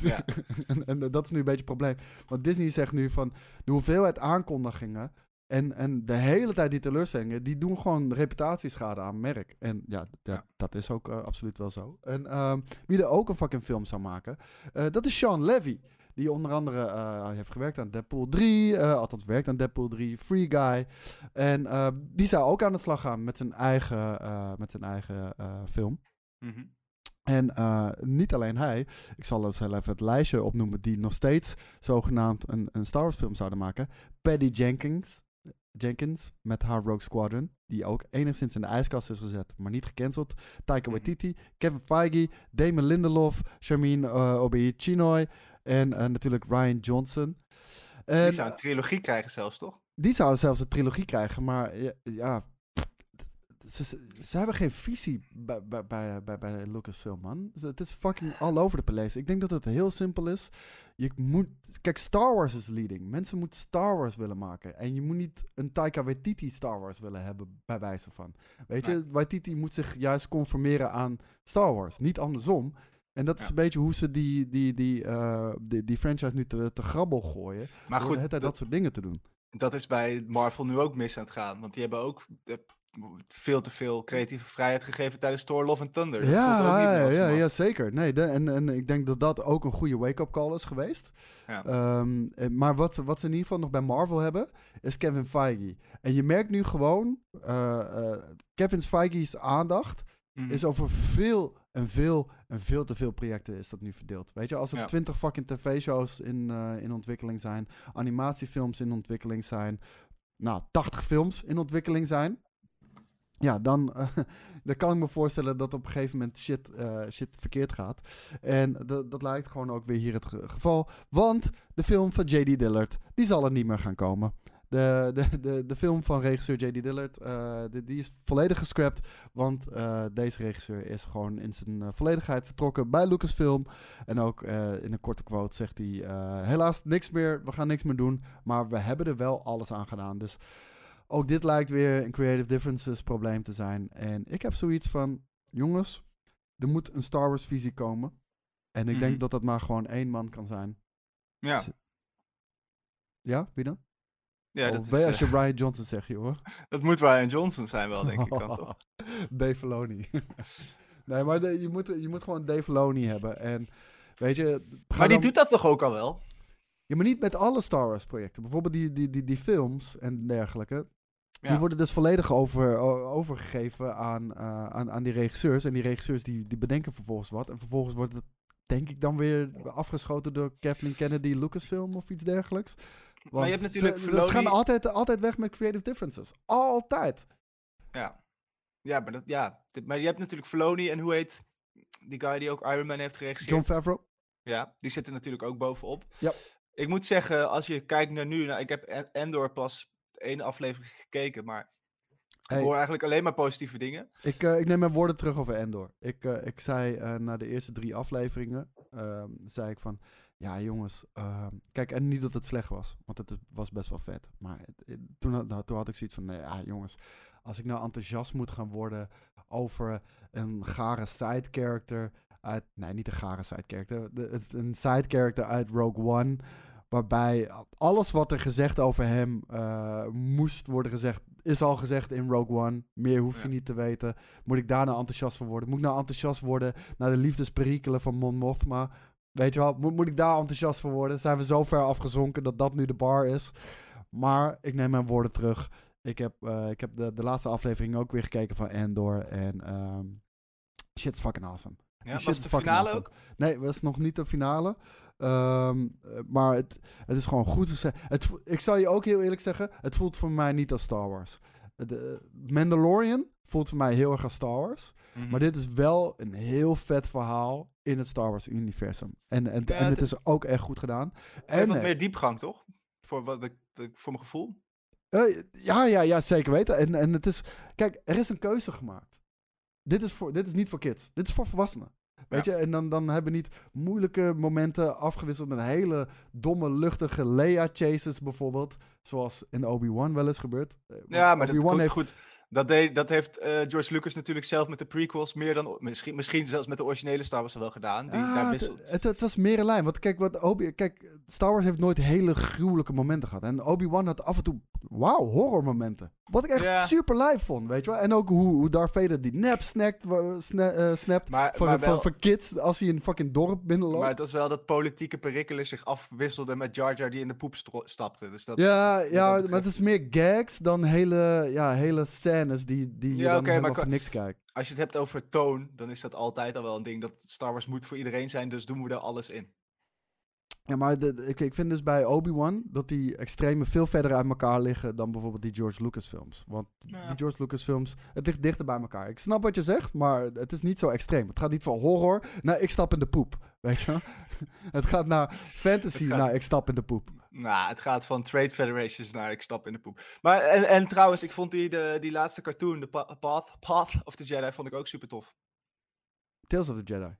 Ja. en, en dat is nu een beetje het probleem, want Disney zegt nu van, de hoeveelheid aankondigingen en, en de hele tijd die teleurstellingen, die doen gewoon reputatieschade aan merk. En ja, d- ja. dat is ook uh, absoluut wel zo. En uh, wie er ook een fucking film zou maken, uh, dat is Sean Levy. Die onder andere uh, heeft gewerkt aan Deadpool drie, uh, althans werkt aan Deadpool drie, Free Guy. En uh, die zou ook aan de slag gaan met zijn eigen, uh, met zijn eigen uh, film. Mm-hmm. En uh, niet alleen hij, ik zal eens heel even het lijstje opnoemen, die nog steeds zogenaamd een, een Star Wars film zouden maken. Patty Jenkins. Jenkins met haar Rogue Squadron, die ook enigszins in de ijskast is gezet, maar niet gecanceld. Taika Waititi, Kevin Feige, Damon Lindelof, Charmin uh, Obi-Chinoy en uh, natuurlijk Ryan Johnson. En, die zou een trilogie krijgen zelfs, toch? Die zou zelfs een trilogie krijgen, maar ja, ja ze, ze hebben geen visie bij, bij, bij, bij Lucasfilm, man. Het is fucking all over the place. Ik denk dat het heel simpel is. Je moet, kijk, Star Wars is leading. Mensen moeten Star Wars willen maken. En je moet niet een Taika Waititi Star Wars willen hebben, bij wijze van. Weet je, nee. Waititi moet zich juist conformeren aan Star Wars. Niet andersom. En dat is ja. een beetje hoe ze die, die, die, uh, die, die franchise nu te, te grabbel gooien. Maar goed, door de, dat soort dingen te doen. Dat is bij Marvel nu ook mis aan het gaan. Want die hebben ook... De... veel te veel creatieve vrijheid gegeven tijdens Thor, Love and Thunder. Ja, dat ook niet ja, ja, ja, zeker. Nee, de, en, en ik denk dat dat ook een goede wake-up call is geweest. Ja. Um, maar wat, wat ze in ieder geval nog bij Marvel hebben, is Kevin Feige. En je merkt nu gewoon, uh, uh, Kevin Feige's aandacht mm-hmm. is over veel en veel en veel te veel projecten is dat nu verdeeld. Weet je, als er twintig ja. fucking tv-shows in, uh, in ontwikkeling zijn, animatiefilms in ontwikkeling zijn, nou, tachtig films in ontwikkeling zijn, ja, dan, uh, dan kan ik me voorstellen dat op een gegeven moment shit, uh, shit verkeerd gaat. En d- dat lijkt gewoon ook weer hier het ge- geval. Want de film van J D Dillard, die zal er niet meer gaan komen. De, de, de, de film van regisseur J D Dillard, uh, de, die is volledig gescrapt. Want uh, deze regisseur is gewoon in zijn uh, volledigheid vertrokken bij Lucasfilm. En ook uh, in een korte quote zegt hij, uh, helaas niks meer, we gaan niks meer doen. Maar we hebben er wel alles aan gedaan, dus... Ook dit lijkt weer een Creative Differences probleem te zijn. En ik heb zoiets van... Jongens, er moet een Star Wars visie komen. En ik mm-hmm. denk dat dat maar gewoon één man kan zijn. Ja. Z- ja, wie dan? Ja, oh, dat ben is, als je uh, Ryan Johnson zegt, joh. Dat moet Ryan Johnson zijn wel, denk ik dan toch? Dave Filoni. Nee, maar de, je, moet, je moet gewoon Dave Filoni hebben. En weet je... Maar die dan... doet dat toch ook al wel? Ja, maar niet met alle Star Wars projecten. Bijvoorbeeld die, die, die, die films en dergelijke... Ja. Die worden dus volledig over, overgegeven aan, uh, aan, aan die regisseurs. En die regisseurs die, die bedenken vervolgens wat. En vervolgens wordt het, denk ik, dan weer afgeschoten door Kathleen Kennedy, Lucasfilm of iets dergelijks. Want maar je hebt natuurlijk ze, Filoni... ze gaan altijd, altijd weg met Creative Differences. Altijd. Ja, ja, maar, dat, ja. maar je hebt natuurlijk Filoni en hoe heet die guy die ook Iron Man heeft geregisseerd? John Favreau. Ja, die zitten natuurlijk ook bovenop. Ja. Ik moet zeggen, als je kijkt naar nu... Nou, ik heb Andor pas één aflevering gekeken, maar... Hey, ik hoor eigenlijk alleen maar positieve dingen. Ik, uh, ik neem mijn woorden terug over Andor. Ik, uh, ik zei uh, na de eerste drie afleveringen... Uh, zei ik van... Ja, jongens. Uh, kijk, en niet dat het slecht was. Want het was best wel vet. Maar het, toen, had, nou, toen had ik zoiets van... Nee, ja, jongens. Als ik nou enthousiast moet gaan worden... over een gare side character... Uit, nee, niet een gare side character. Het is een side character uit Rogue One... waarbij alles wat er gezegd over hem uh, moest worden gezegd... is al gezegd in Rogue One. Meer hoef je ja. niet te weten. Moet ik daar nou enthousiast van worden? Moet ik nou enthousiast worden naar de liefdesperikelen van Mon Mothma? Weet je wel, moet, moet ik daar enthousiast van worden? Zijn we zo ver afgezonken dat dat nu de bar is? Maar ik neem mijn woorden terug. Ik heb, uh, ik heb de, de laatste aflevering ook weer gekeken van Andor. En um, shit's fucking awesome. Ja, was het de finale awesome. Ook? Nee, dat is nog niet de finale. Um, maar het, het is gewoon goed gezegd. Het, ik zal je ook heel eerlijk zeggen, het voelt voor mij niet als Star Wars. De Mandalorian voelt voor mij heel erg als Star Wars. Mm-hmm. Maar dit is wel een heel vet verhaal in het Star Wars universum. En, en, ja, en het is ook echt goed gedaan. En wat meer diepgang, toch? Voor, wat ik, voor mijn gevoel. Uh, ja, ja, ja, zeker weten. En, en het is, kijk, er is een keuze gemaakt. Dit is, voor, dit is niet voor kids. Dit is voor volwassenen. Weet ja. je, en dan, dan hebben niet moeilijke momenten afgewisseld met hele domme, luchtige Leia-chases bijvoorbeeld. Zoals in Obi-Wan wel eens gebeurt. Ja, maar Obi-Wan dat heeft... goed. Dat, deed, dat heeft uh, George Lucas natuurlijk zelf met de prequels meer dan... Misschien, misschien zelfs met de originele Star Wars wel gedaan. Die ah, daar wisselt. Het, het, het was meer een lijn. Want kijk, wat Obi- kijk, Star Wars heeft nooit hele gruwelijke momenten gehad. En Obi-Wan had af en toe, wauw, horrormomenten. Wat ik echt ja. super live vond, weet je wel. En ook hoe, hoe Darth Vader die nap snapt, sna- uh, snapt maar, voor, maar wel, voor, voor kids als hij in een fucking dorp binnenloopt. Maar het was wel dat politieke perikelen zich afwisselden met Jar Jar die in de poep stro- stapte. Dus dat, ja, dat ja dat maar het is meer gags dan hele, ja, hele scènes. Die, die ja, je dan okay, helemaal maar, voor niks kijkt. Als je het hebt over toon, dan is dat altijd al wel een ding dat Star Wars moet voor iedereen zijn, dus doen we daar alles in. Ja, maar de, ik, ik vind dus bij Obi-Wan dat die extremen veel verder uit elkaar liggen dan bijvoorbeeld die George Lucas films. Want ja. die George Lucas films, het ligt dichter bij elkaar. Ik snap wat je zegt, maar het is niet zo extreem. Het gaat niet van horror naar ik stap in de poep, weet je. Het gaat naar fantasy gaat... naar ik stap in de poep. Nou, het gaat van Trade Federations naar ik stap in de poep. Maar, en, en trouwens, ik vond die, de, die laatste cartoon, de pa- path, path of the Jedi, vond ik ook super tof. Tales of the Jedi.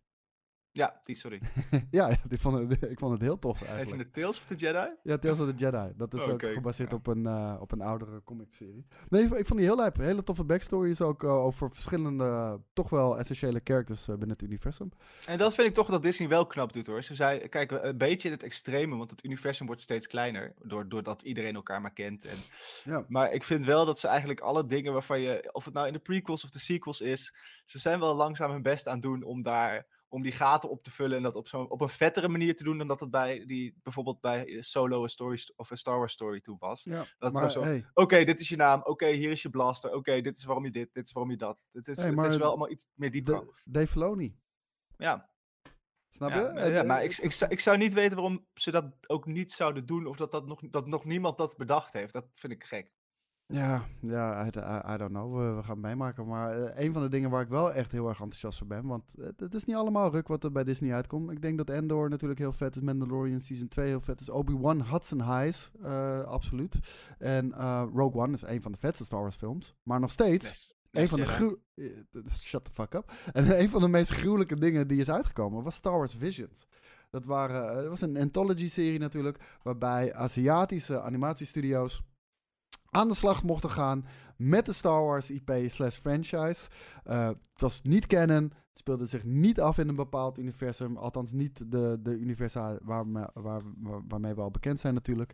Ja, die, sorry. ja, die vond, ik vond het heel tof eigenlijk. Heet je de Tales of the Jedi? Ja, Tales of the Jedi. Dat is oh, okay. ook gebaseerd ja. op, een, uh, op een oudere comic-serie. Nee, ik vond die heel lijp. Hele toffe backstories ook uh, over verschillende, uh, toch wel essentiële characters uh, binnen het universum. En dat vind ik toch dat Disney wel knap doet, hoor. Ze zei, kijk, een beetje in het extreme, want het universum wordt steeds kleiner, doordat iedereen elkaar maar kent. En... Ja. Maar ik vind wel dat ze eigenlijk alle dingen waarvan je, of het nou in de prequels of de sequels is, ze zijn wel langzaam hun best aan doen om daar... om die gaten op te vullen en dat op, zo'n, op een vettere manier te doen... dan dat het bij die bijvoorbeeld bij Solo Story of een Star Wars Story toe was. Ja, dat maar, zo. Hey. Oké, okay, dit is je naam. Oké, okay, hier is je blaster. Oké, okay, dit is waarom je dit. Dit is waarom je dat. Het is, hey, het is wel allemaal iets meer diepgang. Dave Filoni. Ja. Snap je? Ja, ja, maar ik, ik, ik zou niet weten waarom ze dat ook niet zouden doen... of dat, dat, nog, dat nog niemand dat bedacht heeft. Dat vind ik gek. Ja, ja, I, I, I don't know. We, we gaan het meemaken. Maar uh, een van de dingen waar ik wel echt heel erg enthousiast voor ben... want het, het is niet allemaal ruk wat er bij Disney uitkomt. Ik denk dat Andor natuurlijk heel vet is. Mandalorian Season twee heel vet is. Obi-Wan had zijn highs, uh, absoluut. En uh, Rogue One is een van de vetste Star Wars films. Maar nog steeds... Yes. Een van de gru- Shut the fuck up. En een van de meest gruwelijke dingen die is uitgekomen was Star Wars Visions. Dat, waren, dat was een anthology-serie natuurlijk... waarbij Aziatische animatiestudio's... aan de slag mochten gaan met de Star Wars I P slash franchise. Uh, het was niet canon. Het speelde zich niet af in een bepaald universum. Althans niet de, de universa waar, waar, waar, waarmee we al bekend zijn natuurlijk.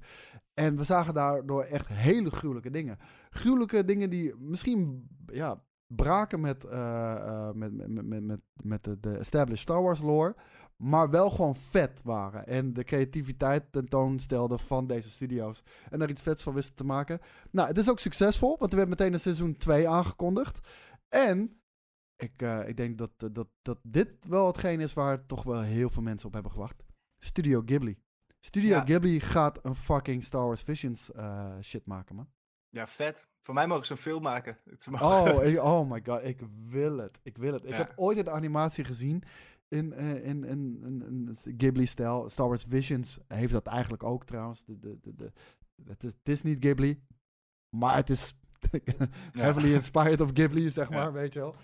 En we zagen daardoor echt hele gruwelijke dingen. Gruwelijke dingen die misschien ja, braken met, uh, uh, met, met, met, met de, de established Star Wars lore... maar wel gewoon vet waren. En de creativiteit tentoonstelden van deze studio's. En daar iets vets van wisten te maken. Nou, het is ook succesvol. Want er werd meteen een seizoen twee aangekondigd. En ik, uh, ik denk dat, dat, dat dit wel hetgeen is waar toch wel heel veel mensen op hebben gewacht. Studio Ghibli. Studio ja. Ghibli gaat een fucking Star Wars Visions uh, shit maken, man. Ja, vet. Voor mij mogen ze een film maken. Oh, ik, oh my god, ik wil het. Ik wil het. Ja. Ik heb ooit een animatie gezien... in, uh, in, in, in, in Ghibli-stijl. Star Wars Visions heeft dat eigenlijk ook trouwens. De, de, de, de, het, is, het is niet Ghibli, maar het is heavily inspired of Ghibli, zeg maar, ja. weet je wel.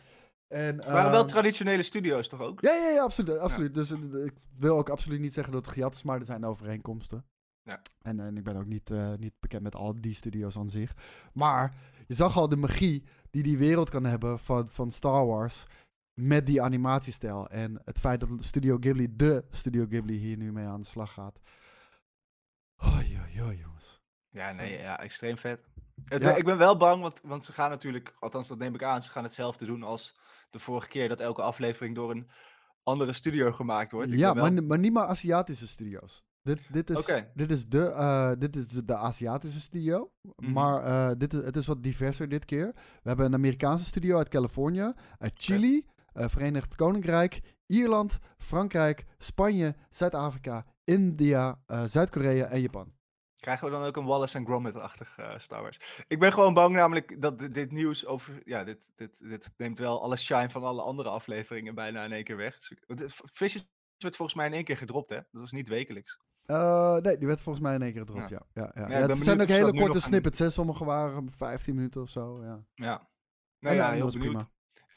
En, maar waren um, wel traditionele studio's toch ook? Ja, ja, ja absoluut. absoluut. Ja. Dus uh, ik wil ook absoluut niet zeggen dat het gejat is, maar er zijn overeenkomsten. Ja. En, en ik ben ook niet, uh, niet bekend met al die studio's aan zich. Maar je zag al de magie die die wereld kan hebben van, van Star Wars met die animatiestijl. En het feit dat Studio Ghibli, de Studio Ghibli, hier nu mee aan de slag gaat. Oh, joh, joh, jongens. Ja, nee, ja, extreem vet. Het, ja. Ik ben wel bang, want, want ze gaan natuurlijk, althans dat neem ik aan, ze gaan hetzelfde doen als de vorige keer dat elke aflevering door een andere studio gemaakt wordt. Ik ja, wel... maar, maar niet maar Aziatische studio's. Dit, dit, is, okay. dit, is de, uh, dit is de Aziatische studio, mm-hmm. maar uh, dit is, het is wat diverser dit keer. We hebben een Amerikaanse studio uit Californië, uit Chili, okay. uh, Verenigd Koninkrijk, Ierland, Frankrijk, Spanje, Zuid-Afrika, India, uh, Zuid-Korea en Japan. Krijgen we dan ook een Wallace en Gromit-achtig uh, Star Wars? Ik ben gewoon bang namelijk dat dit, dit nieuws over... Ja, dit, dit, dit neemt wel alle shine van alle andere afleveringen bijna in één keer weg. Visjes werd volgens mij in één keer gedropt, hè? Dat was niet wekelijks. Uh, nee, die werd volgens mij in één keer gedropt, ja. ja, ja, ja. ja, ja het zijn ook hele korte snippets, hè? Sommige waren vijftien minuten of zo, ja. Ja, nou, ja, ja heel benieuwd. Prima.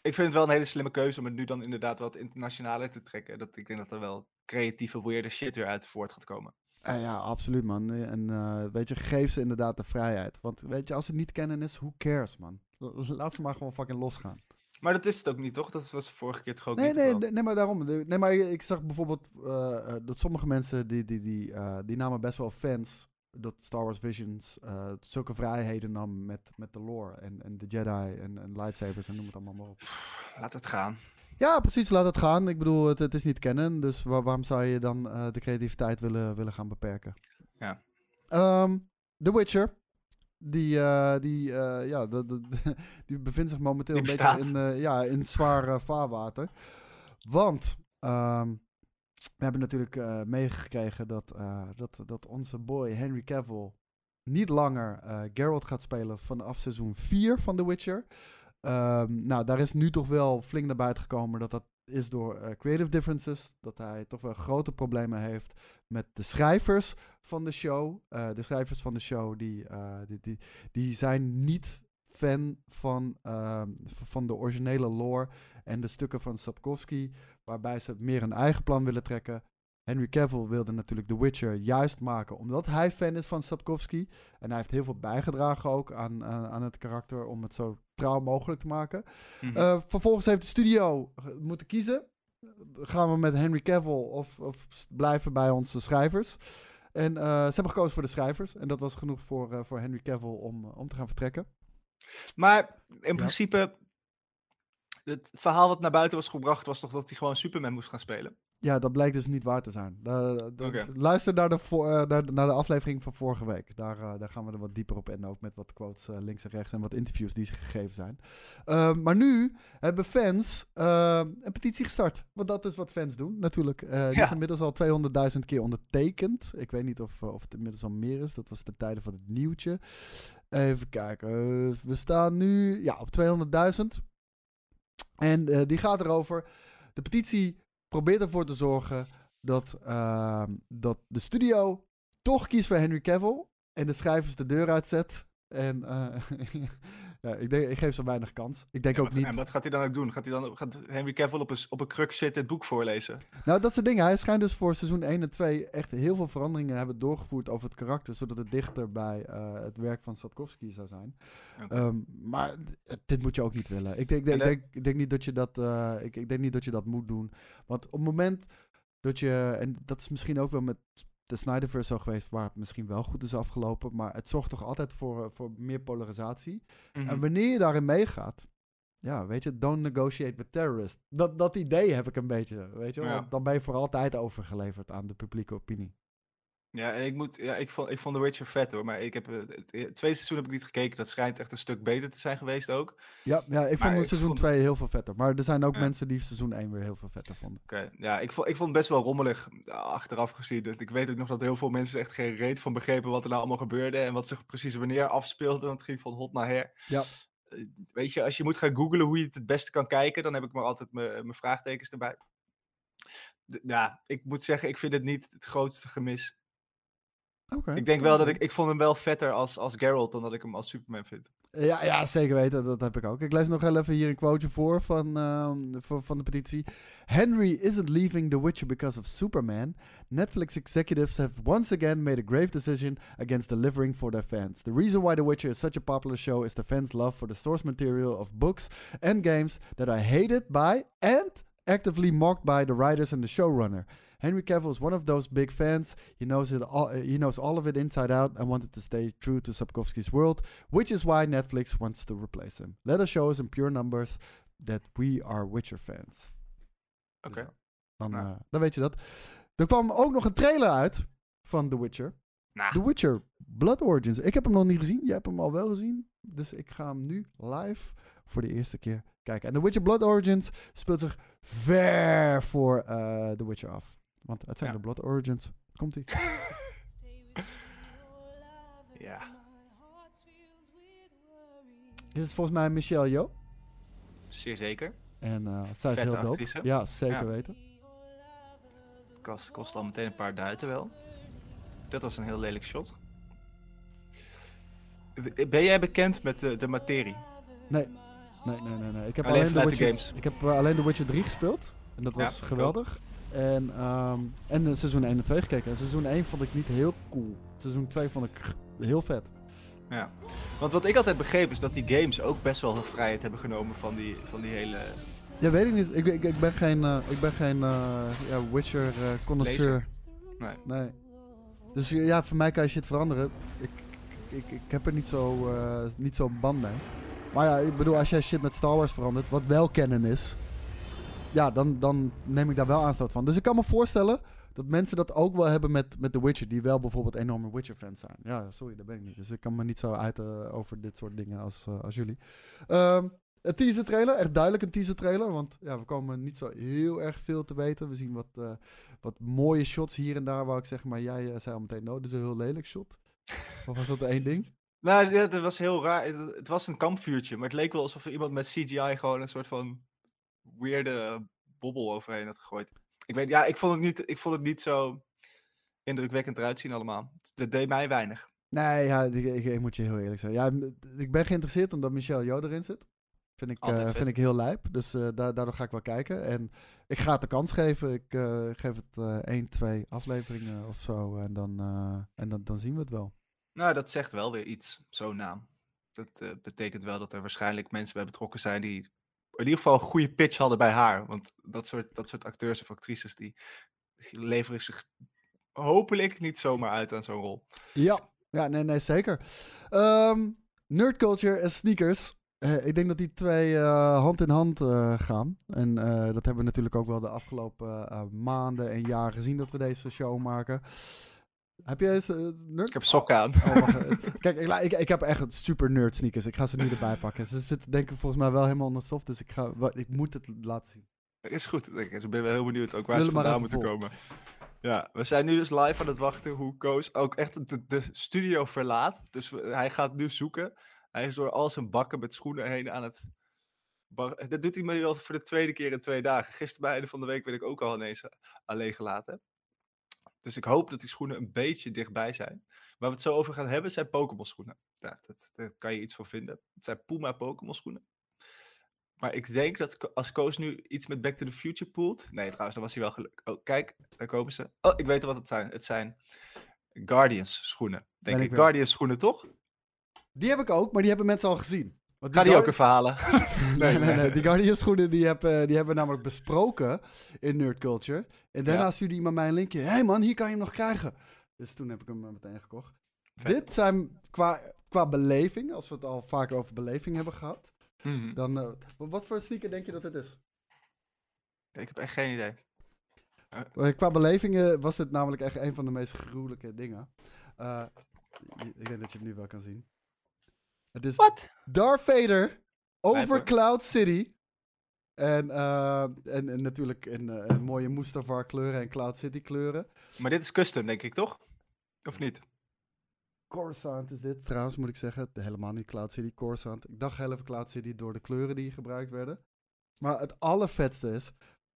Ik vind het wel een hele slimme keuze om het nu dan inderdaad wat internationaler te trekken. Dat, ik denk dat er wel creatieve, weirde shit weer uit voort gaat komen. Uh, ja, absoluut, man. En uh, weet je, geef ze inderdaad de vrijheid. Want weet je, als het niet kennen is, who cares, man. Laat ze maar gewoon fucking losgaan. Maar dat is het ook niet, toch? Dat was de vorige keer toch ook nee, niet? Nee, nee, nee, maar daarom. Nee, maar ik zag bijvoorbeeld uh, dat sommige mensen, die, die, die, uh, die namen best wel fans, dat Star Wars Visions uh, zulke vrijheden nam met, met de lore en, en de Jedi en, en lightsabers en noem het allemaal maar op. Laat het gaan. Ja, precies, laat het gaan. Ik bedoel, het, het is niet canon, dus waar, waarom zou je dan uh, de creativiteit willen, willen gaan beperken? Ja. Um, The Witcher, die, uh, die, uh, ja, de, de, die bevindt zich momenteel een beetje in, uh, ja, in zwaar uh, vaarwater. Want um, we hebben natuurlijk uh, meegekregen dat, uh, dat, dat onze boy Henry Cavill niet langer uh, Geralt gaat spelen vanaf seizoen vier van The Witcher. Um, nou, daar is nu toch wel flink naar buiten gekomen dat dat is door uh, creative differences. Dat hij toch wel grote problemen heeft met de schrijvers van de show. Uh, de schrijvers van de show die, uh, die, die, die zijn niet fan van, uh, van de originele lore en de stukken van Sapkowski, waarbij ze meer een eigen plan willen trekken. Henry Cavill wilde natuurlijk The Witcher juist maken, omdat hij fan is van Sapkowski. En hij heeft heel veel bijgedragen ook aan, aan, aan het karakter om het zo trouw mogelijk te maken. Mm-hmm. Uh, vervolgens heeft de studio moeten kiezen. Gaan we met Henry Cavill of, of blijven bij onze schrijvers? En uh, ze hebben gekozen voor de schrijvers. En dat was genoeg voor, uh, voor Henry Cavill om, om te gaan vertrekken. Maar in principe, het verhaal wat naar buiten was gebracht was toch dat hij gewoon Superman moest gaan spelen? Ja, dat blijkt dus niet waar te zijn. Uh, dat, okay. Luister naar de, vo- uh, naar, de, naar de aflevering van vorige week. Daar, uh, daar gaan we er wat dieper op in. Ook met wat quotes uh, links en rechts en wat interviews die gegeven zijn. Uh, maar nu hebben fans uh, een petitie gestart. Want dat is wat fans doen, natuurlijk. Uh, die ja. is inmiddels al tweehonderdduizend keer ondertekend. Ik weet niet of, uh, of het inmiddels al meer is. Dat was ten tijde van het nieuwtje. Even kijken. Uh, we staan nu ja, op tweehonderdduizend. En uh, die gaat erover. De petitie probeert ervoor te zorgen dat, uh, dat de studio toch kiest voor Henry Cavill en de schrijvers de deur uitzet. En uh, ja, ik, denk, ik geef ze weinig kans. Ik denk ja, ook wat, niet... En wat gaat hij dan ook doen? Gaat, hij dan, gaat Henry Cavill op een, op een kruk zitten het boek voorlezen? Nou, dat soort dingen. Hij schijnt dus voor seizoen één en twee echt heel veel veranderingen hebben doorgevoerd over het karakter, zodat het dichter bij uh, het werk van Sapkowski zou zijn. Okay. Um, maar d- dit moet je ook niet willen. Ik denk, denk, denk, denk, denk niet dat je dat, uh, ik, ik denk niet dat je dat moet doen. Want op het moment dat je... En dat is misschien ook wel met de Snyderverse zo geweest, waar het misschien wel goed is afgelopen, maar het zorgt toch altijd voor, voor meer polarisatie. Mm-hmm. En wanneer je daarin meegaat, ja, weet je, don't negotiate with terrorists. Dat, dat idee heb ik een beetje, weet je, ja. Want dan ben je voor altijd overgeleverd aan de publieke opinie. Ja, ik, moet, ja ik, vond, ik vond The Witcher vet hoor, maar ik heb twee seizoenen heb ik niet gekeken, dat schijnt echt een stuk beter te zijn geweest ook. Ja, ja ik vond maar het seizoen twee vond... heel veel vetter, maar er zijn ook ja. mensen die seizoen één weer heel veel vetter vonden. Oké, okay. ja, ik vond, ik vond het best wel rommelig achteraf gezien. Ik weet ook nog dat heel veel mensen echt geen reet van begrepen wat er nou allemaal gebeurde en wat zich precies wanneer afspeelde, want het ging van hot naar her. Ja. Weet je, als je moet gaan googlen hoe je het het beste kan kijken, dan heb ik maar altijd mijn vraagtekens erbij. d- ja, ik moet zeggen, ik vind het niet het grootste gemis. Okay, ik denk wel okay. dat ik... Ik vond hem wel vetter als, als Geralt dan dat ik hem als Superman vind. Ja, ja, zeker weten. Dat heb ik ook. Ik lees nog heel even hier een quoteje voor van, uh, van, van de petitie. Henry isn't leaving The Witcher because of Superman. Netflix executives have once again made a grave decision against delivering for their fans. The reason why The Witcher is such a popular show is the fans' love for the source material of books and games that are hated by and actively mocked by the writers and the showrunner. Henry Cavill is one of those big fans. He knows it all, he knows all of it inside out and wanted to stay true to Sapkowski's world, which is why Netflix wants to replace him. Let us show us in pure numbers that we are Witcher fans. Oké. Okay. Dus dan, nou. uh, dan weet je dat. Er kwam ook nog een trailer uit van The Witcher. Nah. The Witcher Blood Origins. Ik heb hem nog niet gezien. Jij hebt hem al wel gezien. Dus ik ga hem nu live voor de eerste keer kijken. En The Witcher Blood Origins speelt zich ver voor uh, The Witcher af. Want het zijn ja. de Blood Origins. Komt-ie. Ja. Dit is volgens mij Michelle Yeoh. Zeer zeker. En uh, zij is heel dope. Ja, zeker ja. weten. Kost, kost al meteen een paar duiten wel. Dat was een heel lelijk shot. Ben jij bekend met de, de materie? Nee. Nee, nee, nee. nee. Ik heb alleen, alleen, de Witcher, games. Ik heb, uh, alleen The Witcher drie gespeeld. En dat was ja, geweldig. Cool. En, um, en seizoen één en twee gekeken. En seizoen één vond ik niet heel cool. Seizoen twee vond ik heel vet. Ja, want wat ik altijd begreep is dat die games ook best wel vrijheid hebben genomen van die, van die hele... Ja, weet ik niet. Ik, ik, ik ben geen, uh, ik ben geen uh, ja, Witcher-connoisseur. Uh, nee. nee. Dus ja, voor mij kan je shit veranderen. Ik, ik, ik heb er niet zo'n uh, niet zo band mee. Maar ja, ik bedoel, als jij shit met Star Wars verandert, wat wel canon is... Ja, dan, dan neem ik daar wel aanstoot van. Dus ik kan me voorstellen dat mensen dat ook wel hebben met, met The Witcher. Die wel bijvoorbeeld enorme Witcher-fans zijn. Ja, sorry, daar ben ik niet. Dus ik kan me niet zo uiten uh, over dit soort dingen als, uh, als jullie. Um, een teaser-trailer. Echt duidelijk een teaser-trailer. Want ja, we komen niet zo heel erg veel te weten. We zien wat, uh, wat mooie shots hier en daar. Waar ik zeg, maar jij uh, zei al meteen, nou, dit is een heel lelijk shot. Of was dat één ding? Nou, dat was heel raar. Het was een kampvuurtje. Maar het leek wel alsof er iemand met C G I gewoon een soort van... weirde bobbel overheen had gegooid. Ik weet, ja, ik vond het niet, ik vond het niet zo indrukwekkend eruit zien allemaal. Dat deed mij weinig. Nee, ja, ik, ik, ik moet je heel eerlijk zijn. Ja, ik ben geïnteresseerd omdat Michelle Yeoh erin zit. Vind ik, uh, vind ik heel lijp. Dus uh, da- daardoor ga ik wel kijken. En ik ga het de kans geven. Ik uh, geef het uh, één, twee afleveringen of zo. En, dan, uh, en dan, dan zien we het wel. Nou, dat zegt wel weer iets. Zo'n naam. Dat uh, betekent wel dat er waarschijnlijk mensen bij betrokken zijn die... in ieder geval een goede pitch hadden bij haar. Want dat soort, dat soort acteurs of actrices... die leveren zich hopelijk niet zomaar uit aan zo'n rol. Ja, ja nee, nee, zeker. Um, Nerdculture en sneakers. Uh, ik denk dat die twee uh, hand in hand uh, gaan. En uh, dat hebben we natuurlijk ook wel de afgelopen uh, maanden en jaren gezien... dat we deze show maken. Heb jij eens... Uh, nerd? Ik heb sokken aan. Oh, oh, Kijk, ik, ik, ik heb echt super nerd sneakers. Ik ga ze nu erbij pakken. Ze zitten denk ik volgens mij wel helemaal onder soft. Dus ik, ga, ik moet het laten zien. Is goed. Ik ben wel heel benieuwd ook waar Lille ze vandaan moeten vol. komen. Ja, we zijn nu dus live aan het wachten hoe Koos ook echt de, de studio verlaat. Dus hij gaat nu zoeken. Hij is door al zijn bakken met schoenen heen aan het... Bar- Dat doet hij me al voor de tweede keer in twee dagen. Gisteren bij einde van de week werd ik ook al ineens alleen gelaten. Dus ik hoop dat die schoenen een beetje dichtbij zijn. Waar we het zo over gaan hebben zijn Pokémon schoenen. Ja, dat, daar kan je iets voor vinden. Het zijn Puma Pokémon schoenen. Maar ik denk dat als Koos nu iets met Back to the Future poelt... Nee, trouwens, dan was hij wel gelukkig. Oh, kijk, daar komen ze. Oh, ik weet wat het zijn. Het zijn Guardians schoenen. Denk ben ik, ik Guardians schoenen, toch? Die heb ik ook, maar die hebben mensen al gezien. Want die Ga die Guard... ook even halen? nee, nee, nee, nee. Die Guardians schoenen die hebben, die hebben we namelijk besproken in Nerdculture. En daarna ja. stuurde iemand mij een linkje. Hé hey man, hier kan je hem nog krijgen. Dus toen heb ik hem meteen gekocht. Vet. Dit zijn qua, qua beleving, als we het al vaker over beleving hebben gehad. Mm-hmm. Dan, uh, wat voor sneaker denk je dat dit is? Ik heb echt geen idee. Uh. Qua belevingen was dit namelijk echt een van de meest gruwelijke dingen. Uh, ik denk dat je het nu wel kan zien. Het is What? Darth Vader over Cloud City. En, uh, en, en natuurlijk in, uh, in mooie Mustafar kleuren en Cloud City kleuren. Maar dit is custom, denk ik, toch? Of niet? Coruscant is dit trouwens, moet ik zeggen. Helemaal niet Cloud City, Coruscant. Ik dacht heel even Cloud City door de kleuren die gebruikt werden. Maar het allervetste is...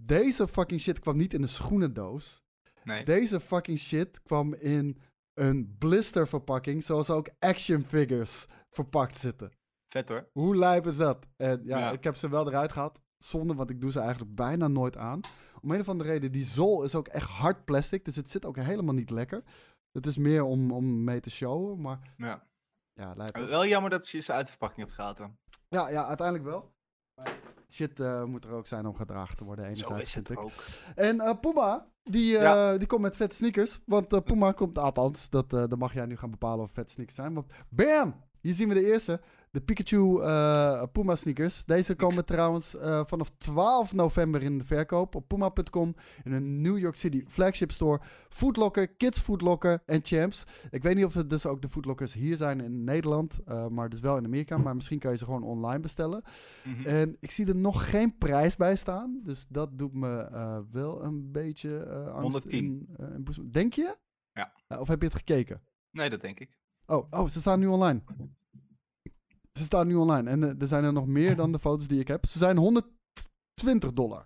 Deze fucking shit kwam niet in een schoenendoos. Nee. Deze fucking shit kwam in een blisterverpakking, zoals ook action figures verpakt zitten. Vet hoor. Hoe lijp is dat? En ja, ja, ik heb ze wel eruit gehad. Zonde, want ik doe ze eigenlijk bijna nooit aan. Om een of andere reden, die zool is ook echt hard plastic, dus het zit ook helemaal niet lekker. Het is meer om, om mee te showen, maar... Ja. Ja, lijp. Wel jammer dat je ze uit de verpakking hebt gehaald dan. Ja, ja, uiteindelijk wel. Maar shit uh, moet er ook zijn om gedragen te worden. Enerzijds, zo is het ook. En uh, Puma, die, uh, ja. die komt met vette sneakers. Want uh, Puma komt, althans, dat, uh, dat mag jij nu gaan bepalen of vette sneakers zijn. Want bam, hier zien we de eerste. De Pikachu uh, Puma sneakers. Deze komen trouwens uh, vanaf twaalf november in de verkoop op Puma punt com. In een New York City flagship store. Foot Locker, Kids Foot Locker en Champs. Ik weet niet of het dus ook de Foot Lockers hier zijn in Nederland. Uh, maar dus wel in Amerika. Maar misschien kan je ze gewoon online bestellen. Mm-hmm. En ik zie er nog geen prijs bij staan. Dus dat doet me uh, wel een beetje uh, angst. honderdtien In, uh, in boezem. Denk je? Ja. Uh, of heb je het gekeken? Nee, dat denk ik. Oh, oh ze staan nu online. Ze staan nu online. En uh, er zijn er nog meer dan de foto's die ik heb. Ze zijn honderdtwintig dollar.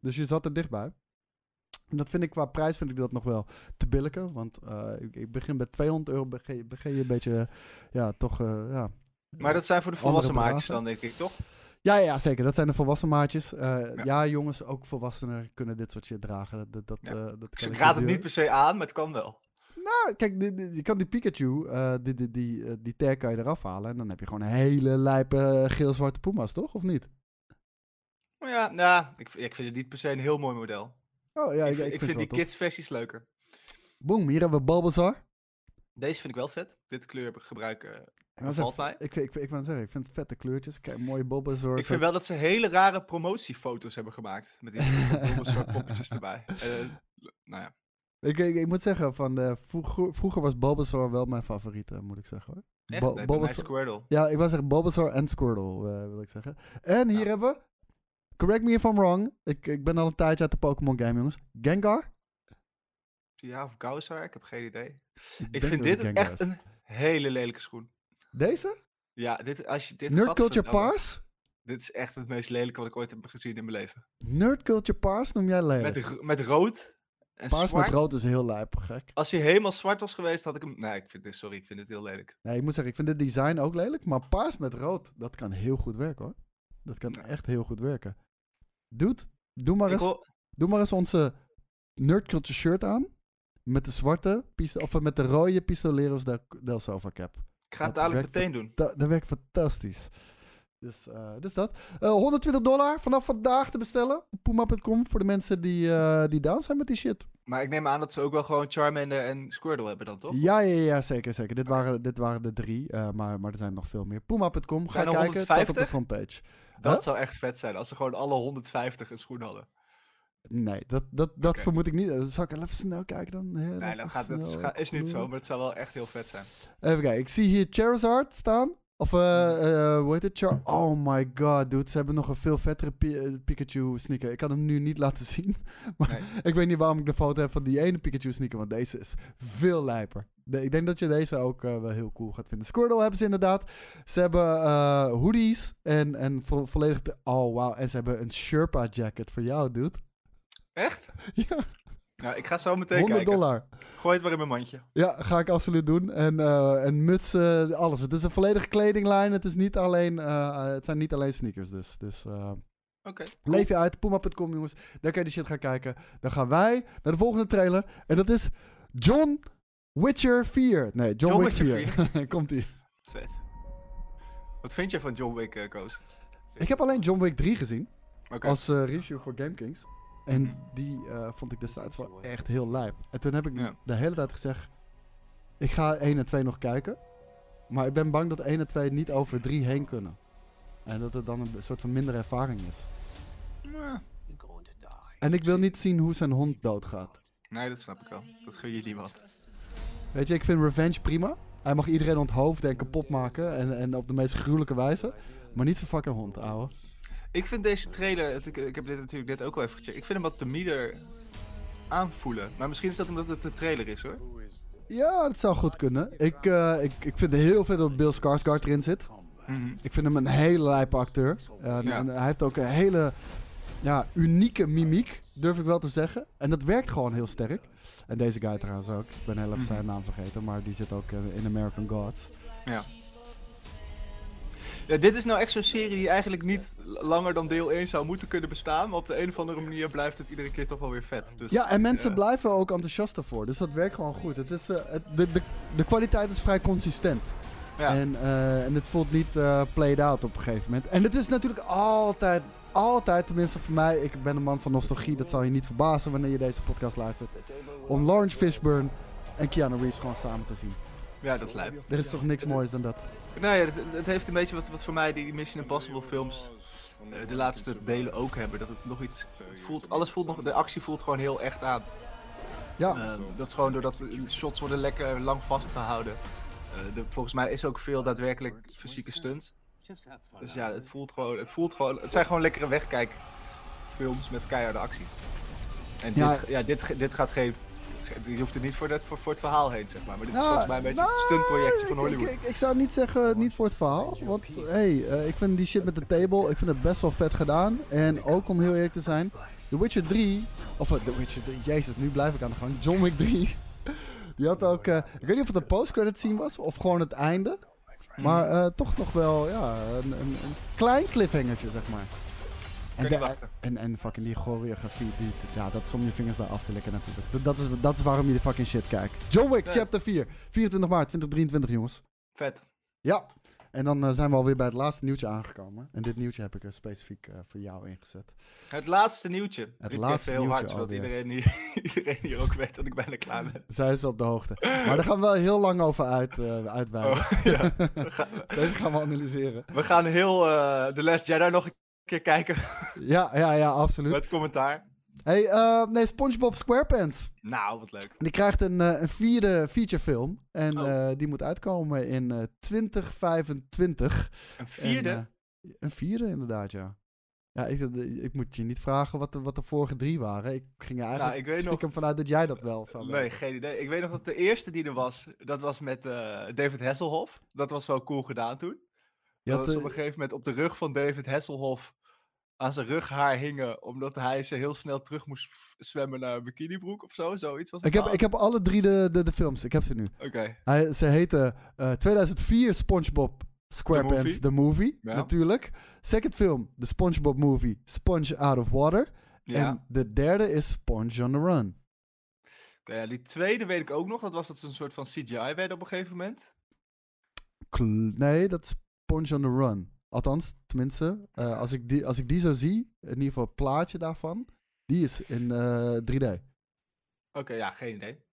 Dus je zat er dichtbij. En dat vind ik qua prijs vind ik dat nog wel te billijken. Want uh, ik, ik begin bij tweehonderd euro. Begin, begin je een beetje, ja, toch... Uh, ja, maar dat zijn voor de volwassen maatjes dan, denk ik, toch? Ja, ja, zeker. Dat zijn de volwassen maatjes. Uh, ja. ja, jongens, ook volwassenen kunnen dit soort shit dragen. Dat, dat, dat, ja. uh, dat kan ik raad het niet per se aan, maar het kan wel. Nou, kijk, je kan die Pikachu, uh, die, die, die, uh, die tag kan je eraf halen. En dan heb je gewoon hele lijpe geel-zwarte Puma's, toch? Of niet? Maar ja, nou, ik, ik vind het niet per se een heel mooi model. Oh ja, ik, ik, ik vind, ik vind die kids-versies leuker. Boom, hier hebben we Bulbasaur. Deze vind ik wel vet. Dit kleur gebruiken uh, valt mij. Ik, ik, ik, ik wil zeggen, ik vind vette kleurtjes. Kijk, mooie Bulbasaur. Ik vind wel dat ze hele rare promotiefoto's hebben gemaakt. Met die Bulbasaur-poppetjes erbij. Uh, nou ja. Ik, ik, ik moet zeggen, van de, vroeger, vroeger was Bulbasaur wel mijn favoriete, moet ik zeggen hoor. Echt? Bo- nee, Bulbasaur... Squirtle. Ja, ik was zeggen Bulbasaur en Squirtle, uh, wil ik zeggen. En hier ja. hebben we, correct me if I'm wrong, ik, ik ben al een tijdje uit de Pokémon game jongens, Gengar? Ja, of Gausar, ik heb geen idee. Ik, ik vind dit echt een hele lelijke schoen. Deze? Ja, dit, als je dit Nerdculture Paars? Dit is echt het meest lelijke wat ik ooit heb gezien in mijn leven. Nerdculture Paars noem jij lelijk? Met, met rood... Paars zwart? Met rood is heel lijp, gek. Als hij helemaal zwart was geweest, had ik hem... Nee, ik vind dit, sorry, ik vind dit heel lelijk. Nee, ik moet zeggen, ik vind dit design ook lelijk. Maar paars met rood, dat kan heel goed werken, hoor. Dat kan ja. echt heel goed werken. Dude, doe maar, eens, wil... doe maar eens onze Nerdculture shirt aan. Met de zwarte, pisto- of met de rode Pistoleros del, del Sova cap. Ik ga het dat dadelijk meteen doen. Ta- dat werkt fantastisch. Dus, uh, dus dat. Uh, honderdtwintig dollar vanaf vandaag te bestellen. Op Puma punt com voor de mensen die, uh, die down zijn met die shit. Maar ik neem aan dat ze ook wel gewoon Charmander en Squirtle hebben dan, toch? Ja, ja, ja zeker, zeker. Dit, okay. waren, dit waren de drie, uh, maar, maar er zijn nog veel meer. Puma punt com, ga kijken, honderdvijftig? Het staat op de frontpage. Dat huh? zou echt vet zijn, als ze gewoon alle honderdvijftig een schoen hadden. Nee, dat, dat, dat okay. vermoed ik niet. Zal ik even snel kijken dan? Heel nee, dat, gaat, dat ga, is niet zo, maar het zou wel echt heel vet zijn. Even kijken, ik zie hier Charizard staan. Of, uh, uh, hoe heet het? Char- oh my god, dude. Ze hebben nog een veel vettere pi- Pikachu sneaker. Ik kan hem nu niet laten zien. Maar nee. Ik weet niet waarom ik de foto heb van die ene Pikachu sneaker. Want deze is veel lijper. De- ik denk dat je deze ook uh, wel heel cool gaat vinden. Squirtle hebben ze inderdaad. Ze hebben uh, hoodies. En, en vo- volledig... Te- oh, wow. En ze hebben een Sherpa jacket voor jou, dude. Echt? Ja. Nou, ik ga zo meteen honderd dollar. Gooi het maar in mijn mandje. Ja, ga ik absoluut doen. En, uh, en mutsen, alles. Het is een volledige kledinglijn. Het, is niet alleen, uh, het zijn niet alleen sneakers dus. Dus uh, okay. Leef je uit. Puma punt com jongens. Daar kan je de shit gaan kijken. Dan gaan wij naar de volgende trailer. En dat is John Witcher vier. Nee, John, John Wick vier. Komt-ie. Vet. Wat vind je van John Wick, uh, Koos? Ik heb alleen John Wick drie gezien. Okay. Als uh, review voor GameKings. En die uh, vond ik destijds wel echt heel lijp. En toen heb ik ja. de hele tijd gezegd... Ik ga één en twee nog kijken. Maar ik ben bang dat één en twee niet over drie heen kunnen. En dat het dan een soort van minder ervaring is. Ja. En ik wil niet zien hoe zijn hond doodgaat. Nee, dat snap ik wel. Dat gun je niemand. Weet je, ik vind Revenge prima. Hij mag iedereen onthoofden en kapot maken. En, en op de meest gruwelijke wijze. Maar niet zijn fucking hond, ouwe. Ik vind deze trailer, ik, ik heb dit natuurlijk net ook al even gecheckt, ik vind hem wat timider aanvoelen. Maar misschien is dat omdat het een trailer is hoor. Ja, dat zou goed kunnen. Ik, uh, ik, ik vind heel veel dat Bill Skarsgård erin zit. Mm-hmm. Ik vind hem een hele lijpe acteur. Uh, ja. En hij heeft ook een hele ja, unieke mimiek, durf ik wel te zeggen. En dat werkt gewoon heel sterk. En deze guy trouwens ook. Ik ben heel even zijn naam vergeten, maar die zit ook in American Gods. Ja. Ja, dit is nou echt zo'n serie die eigenlijk niet langer dan deel één zou moeten kunnen bestaan. Maar op de een of andere manier blijft het iedere keer toch wel weer vet. Dus, ja, en mensen uh... blijven ook enthousiast daarvoor. Dus dat werkt gewoon goed. Het is, uh, het, de, de, de kwaliteit is vrij consistent. Ja. En, uh, en het voelt niet uh, played out op een gegeven moment. En het is natuurlijk altijd, altijd, tenminste voor mij, ik ben een man van nostalgie. Dat zal je niet verbazen wanneer je deze podcast luistert. Om Lawrence Fishburne en Keanu Reeves gewoon samen te zien. Ja, dat is lijp. Er is toch niks moois dan dat? Nou ja, het, het heeft een beetje wat, wat voor mij die Mission Impossible films uh, de laatste delen ook hebben. Dat het nog iets voelt, alles voelt nog, de actie voelt gewoon heel echt aan. Ja. Uh, dat is gewoon doordat de shots worden lekker lang vastgehouden. Uh, de, volgens mij is ook veel daadwerkelijk fysieke stunts. Dus ja, het voelt gewoon, het voelt gewoon, het zijn gewoon lekkere wegkijkfilms met keiharde actie. En ja. Dit, ja, dit, dit gaat geen... Je hoeft het niet voor, dat, voor, voor het verhaal heen, zeg maar. Maar dit is nou, volgens mij een beetje nou, het stuntprojectje van Hollywood. Ik, ik, ik zou niet zeggen, niet voor het verhaal. Want, hey, uh, ik vind die shit met de table, ik vind het best wel vet gedaan. En ook om heel eerlijk te zijn, The Witcher drie... Of uh, The Witcher drie, jezus, nu blijf ik aan de gang. John Wick drie. Die had ook... Uh, ik weet niet of het een post-credit scene was, of gewoon het einde. Maar uh, toch nog wel, ja, een, een, een klein cliffhangertje, zeg maar. En, de, en, en fucking die choreografie, die, ja, dat som je vingers bij af te likken natuurlijk. Dat is, dat is waarom je de fucking shit kijkt. John Wick, ja. Chapter vier, vierentwintig maart tweeduizend drieëntwintig, jongens. Vet. Ja, en dan uh, zijn we alweer bij het laatste nieuwtje aangekomen. En dit nieuwtje heb ik uh, specifiek uh, voor jou ingezet. Het laatste nieuwtje. Het ik laatste heel nieuwtje. Hard, zodat iedereen hier, iedereen hier ook weet dat ik bijna klaar ben. Zij is op de hoogte. Maar daar gaan we wel heel lang over uit, uh, uitweiden. Oh, ja. we gaan... Deze gaan we analyseren. We gaan heel uh, The Last Jedi nog een keer kijken. Ja, ja, ja, absoluut. Met commentaar. Hey, uh, nee, SpongeBob SquarePants. Nou, wat leuk. Die krijgt een, uh, een vierde featurefilm. En oh. uh, die moet uitkomen in uh, twintig vijfentwintig. Een vierde? En, uh, een vierde, inderdaad, ja. Ja, ik, ik moet je niet vragen wat de, wat de vorige drie waren. Ik ging er eigenlijk nou, ik stiekem nog... vanuit dat jij dat wel zou hebben. Nee, geen idee. Ik weet nog dat de eerste die er was, dat was met uh, David Hasselhoff. Dat was wel cool gedaan toen. Dat had, was op een gegeven moment op de rug van David Hasselhoff aan zijn rughaar hingen, omdat hij ze heel snel terug moest zwemmen naar een bikinibroek of zo, zoiets was het. Ik heb, ik heb alle drie de, de, de films, ik heb ze nu. Oké. Okay. Ze heten uh, tweeduizend vier SpongeBob SquarePants The Movie, the movie ja. natuurlijk. Second film, de SpongeBob Movie, Sponge Out of Water. Ja. En de derde is Sponge on the Run. Okay, ja, die tweede weet ik ook nog, dat was dat ze een soort van C G I werden op een gegeven moment. Kl- nee, dat is Sponge on the Run. Althans, tenminste, uh, als, ik die, als ik die zo zie, in ieder geval het plaatje daarvan, die is in uh, drie D. Oké, okay, ja, geen idee.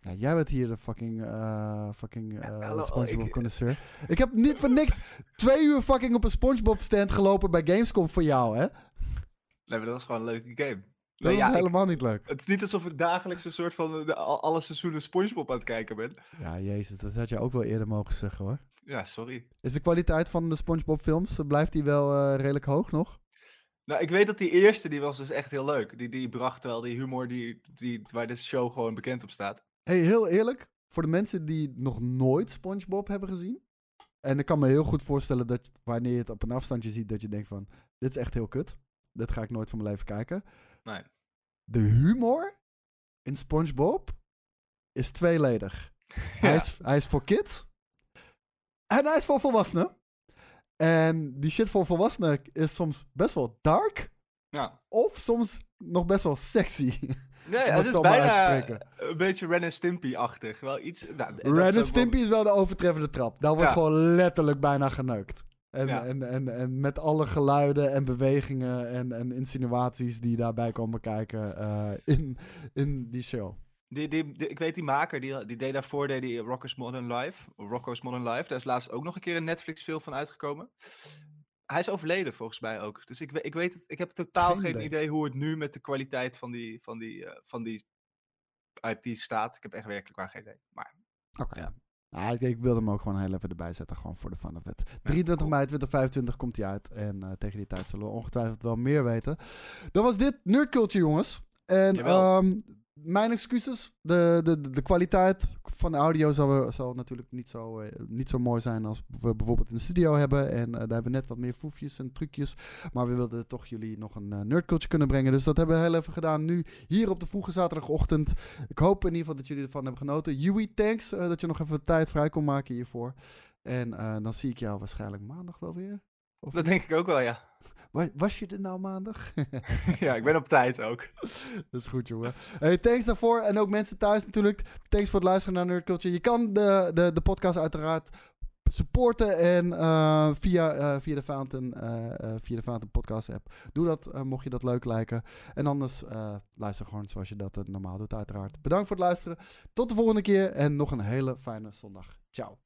Ja, jij bent hier de fucking, uh, fucking uh, ja, SpongeBob connoisseur. Ik heb niet voor niks twee uur fucking op een SpongeBob stand gelopen bij Gamescom voor jou, hè? Nee, maar dat was gewoon een leuke game. Dat nee, is ja, helemaal ik, niet leuk. Het is niet alsof ik dagelijks een soort van alle seizoenen SpongeBob aan het kijken ben. Ja, jezus, dat had je ook wel eerder mogen zeggen, hoor. Ja, sorry. Is de kwaliteit van de SpongeBob films, blijft die wel uh, redelijk hoog nog? Nou, ik weet dat die eerste, die was dus echt heel leuk. Die, die bracht wel die humor die, die, waar de show gewoon bekend op staat. Hey, heel eerlijk, voor de mensen die nog nooit SpongeBob hebben gezien. En ik kan me heel goed voorstellen dat wanneer je het op een afstandje ziet, dat je denkt van, dit is echt heel kut. Dit ga ik nooit van mijn leven kijken. Nee. De humor in SpongeBob is tweeledig. Ja. Hij is, hij is voor kids. En hij is voor volwassenen. En die shit voor volwassenen is soms best wel dark. Ja. Of soms nog best wel sexy. Nee, ja, het is bijna uitspreken. Een beetje Ren en Stimpy-achtig. Wel iets, nou, Ren en Stimpy is wel de overtreffende trap. Daar wordt ja. gewoon letterlijk bijna geneukt. En, ja. en, en, en met alle geluiden en bewegingen en, en insinuaties die daarbij komen kijken uh, in, in die show. Die, die, die, ik weet die maker, die, die deed daarvoor deed die Rocko's Modern Life. Rocko's Modern Life. Daar is laatst ook nog een keer een Netflix film van uitgekomen. Hij is overleden volgens mij ook. Dus ik, ik weet het, ik heb totaal geen, geen idee. idee hoe het nu met de kwaliteit van die, van die, uh, van die I P staat. Ik heb echt werkelijk waar geen idee. Maar, okay. ja. ah, ik, ik wilde hem ook gewoon heel even erbij zetten, gewoon voor de fun of het. drieëntwintig mei tweeduizend vijfentwintig komt hij uit. En uh, tegen die tijd zullen we ongetwijfeld wel meer weten. Dan was dit Nerdculture, jongens. En... mijn excuses. De, de, de kwaliteit van de audio zal, zal natuurlijk niet zo, uh, niet zo mooi zijn als we bijvoorbeeld in de studio hebben. En uh, daar hebben we net wat meer foefjes en trucjes. Maar we wilden toch jullie nog een uh, nerdculture kunnen brengen. Dus dat hebben we heel even gedaan nu hier op de vroege zaterdagochtend. Ik hoop in ieder geval dat jullie ervan hebben genoten. Huey, thanks uh, dat je nog even tijd vrij kon maken hiervoor. En uh, dan zie ik jou waarschijnlijk maandag wel weer. Of dat denk ik ook wel, ja. Was je er nou maandag? Ja, ik ben op tijd ook. Dat is goed, jongen. Hey, thanks daarvoor. En ook mensen thuis natuurlijk. Thanks voor het luisteren naar Nerdculture. Je kan de, de, de podcast uiteraard supporten. En uh, via, uh, via de Fountain, uh, uh, via de Fountain podcast app. Doe dat, uh, mocht je dat leuk lijken. En anders uh, luister gewoon zoals je dat normaal doet, uiteraard. Bedankt voor het luisteren. Tot de volgende keer. En nog een hele fijne zondag. Ciao.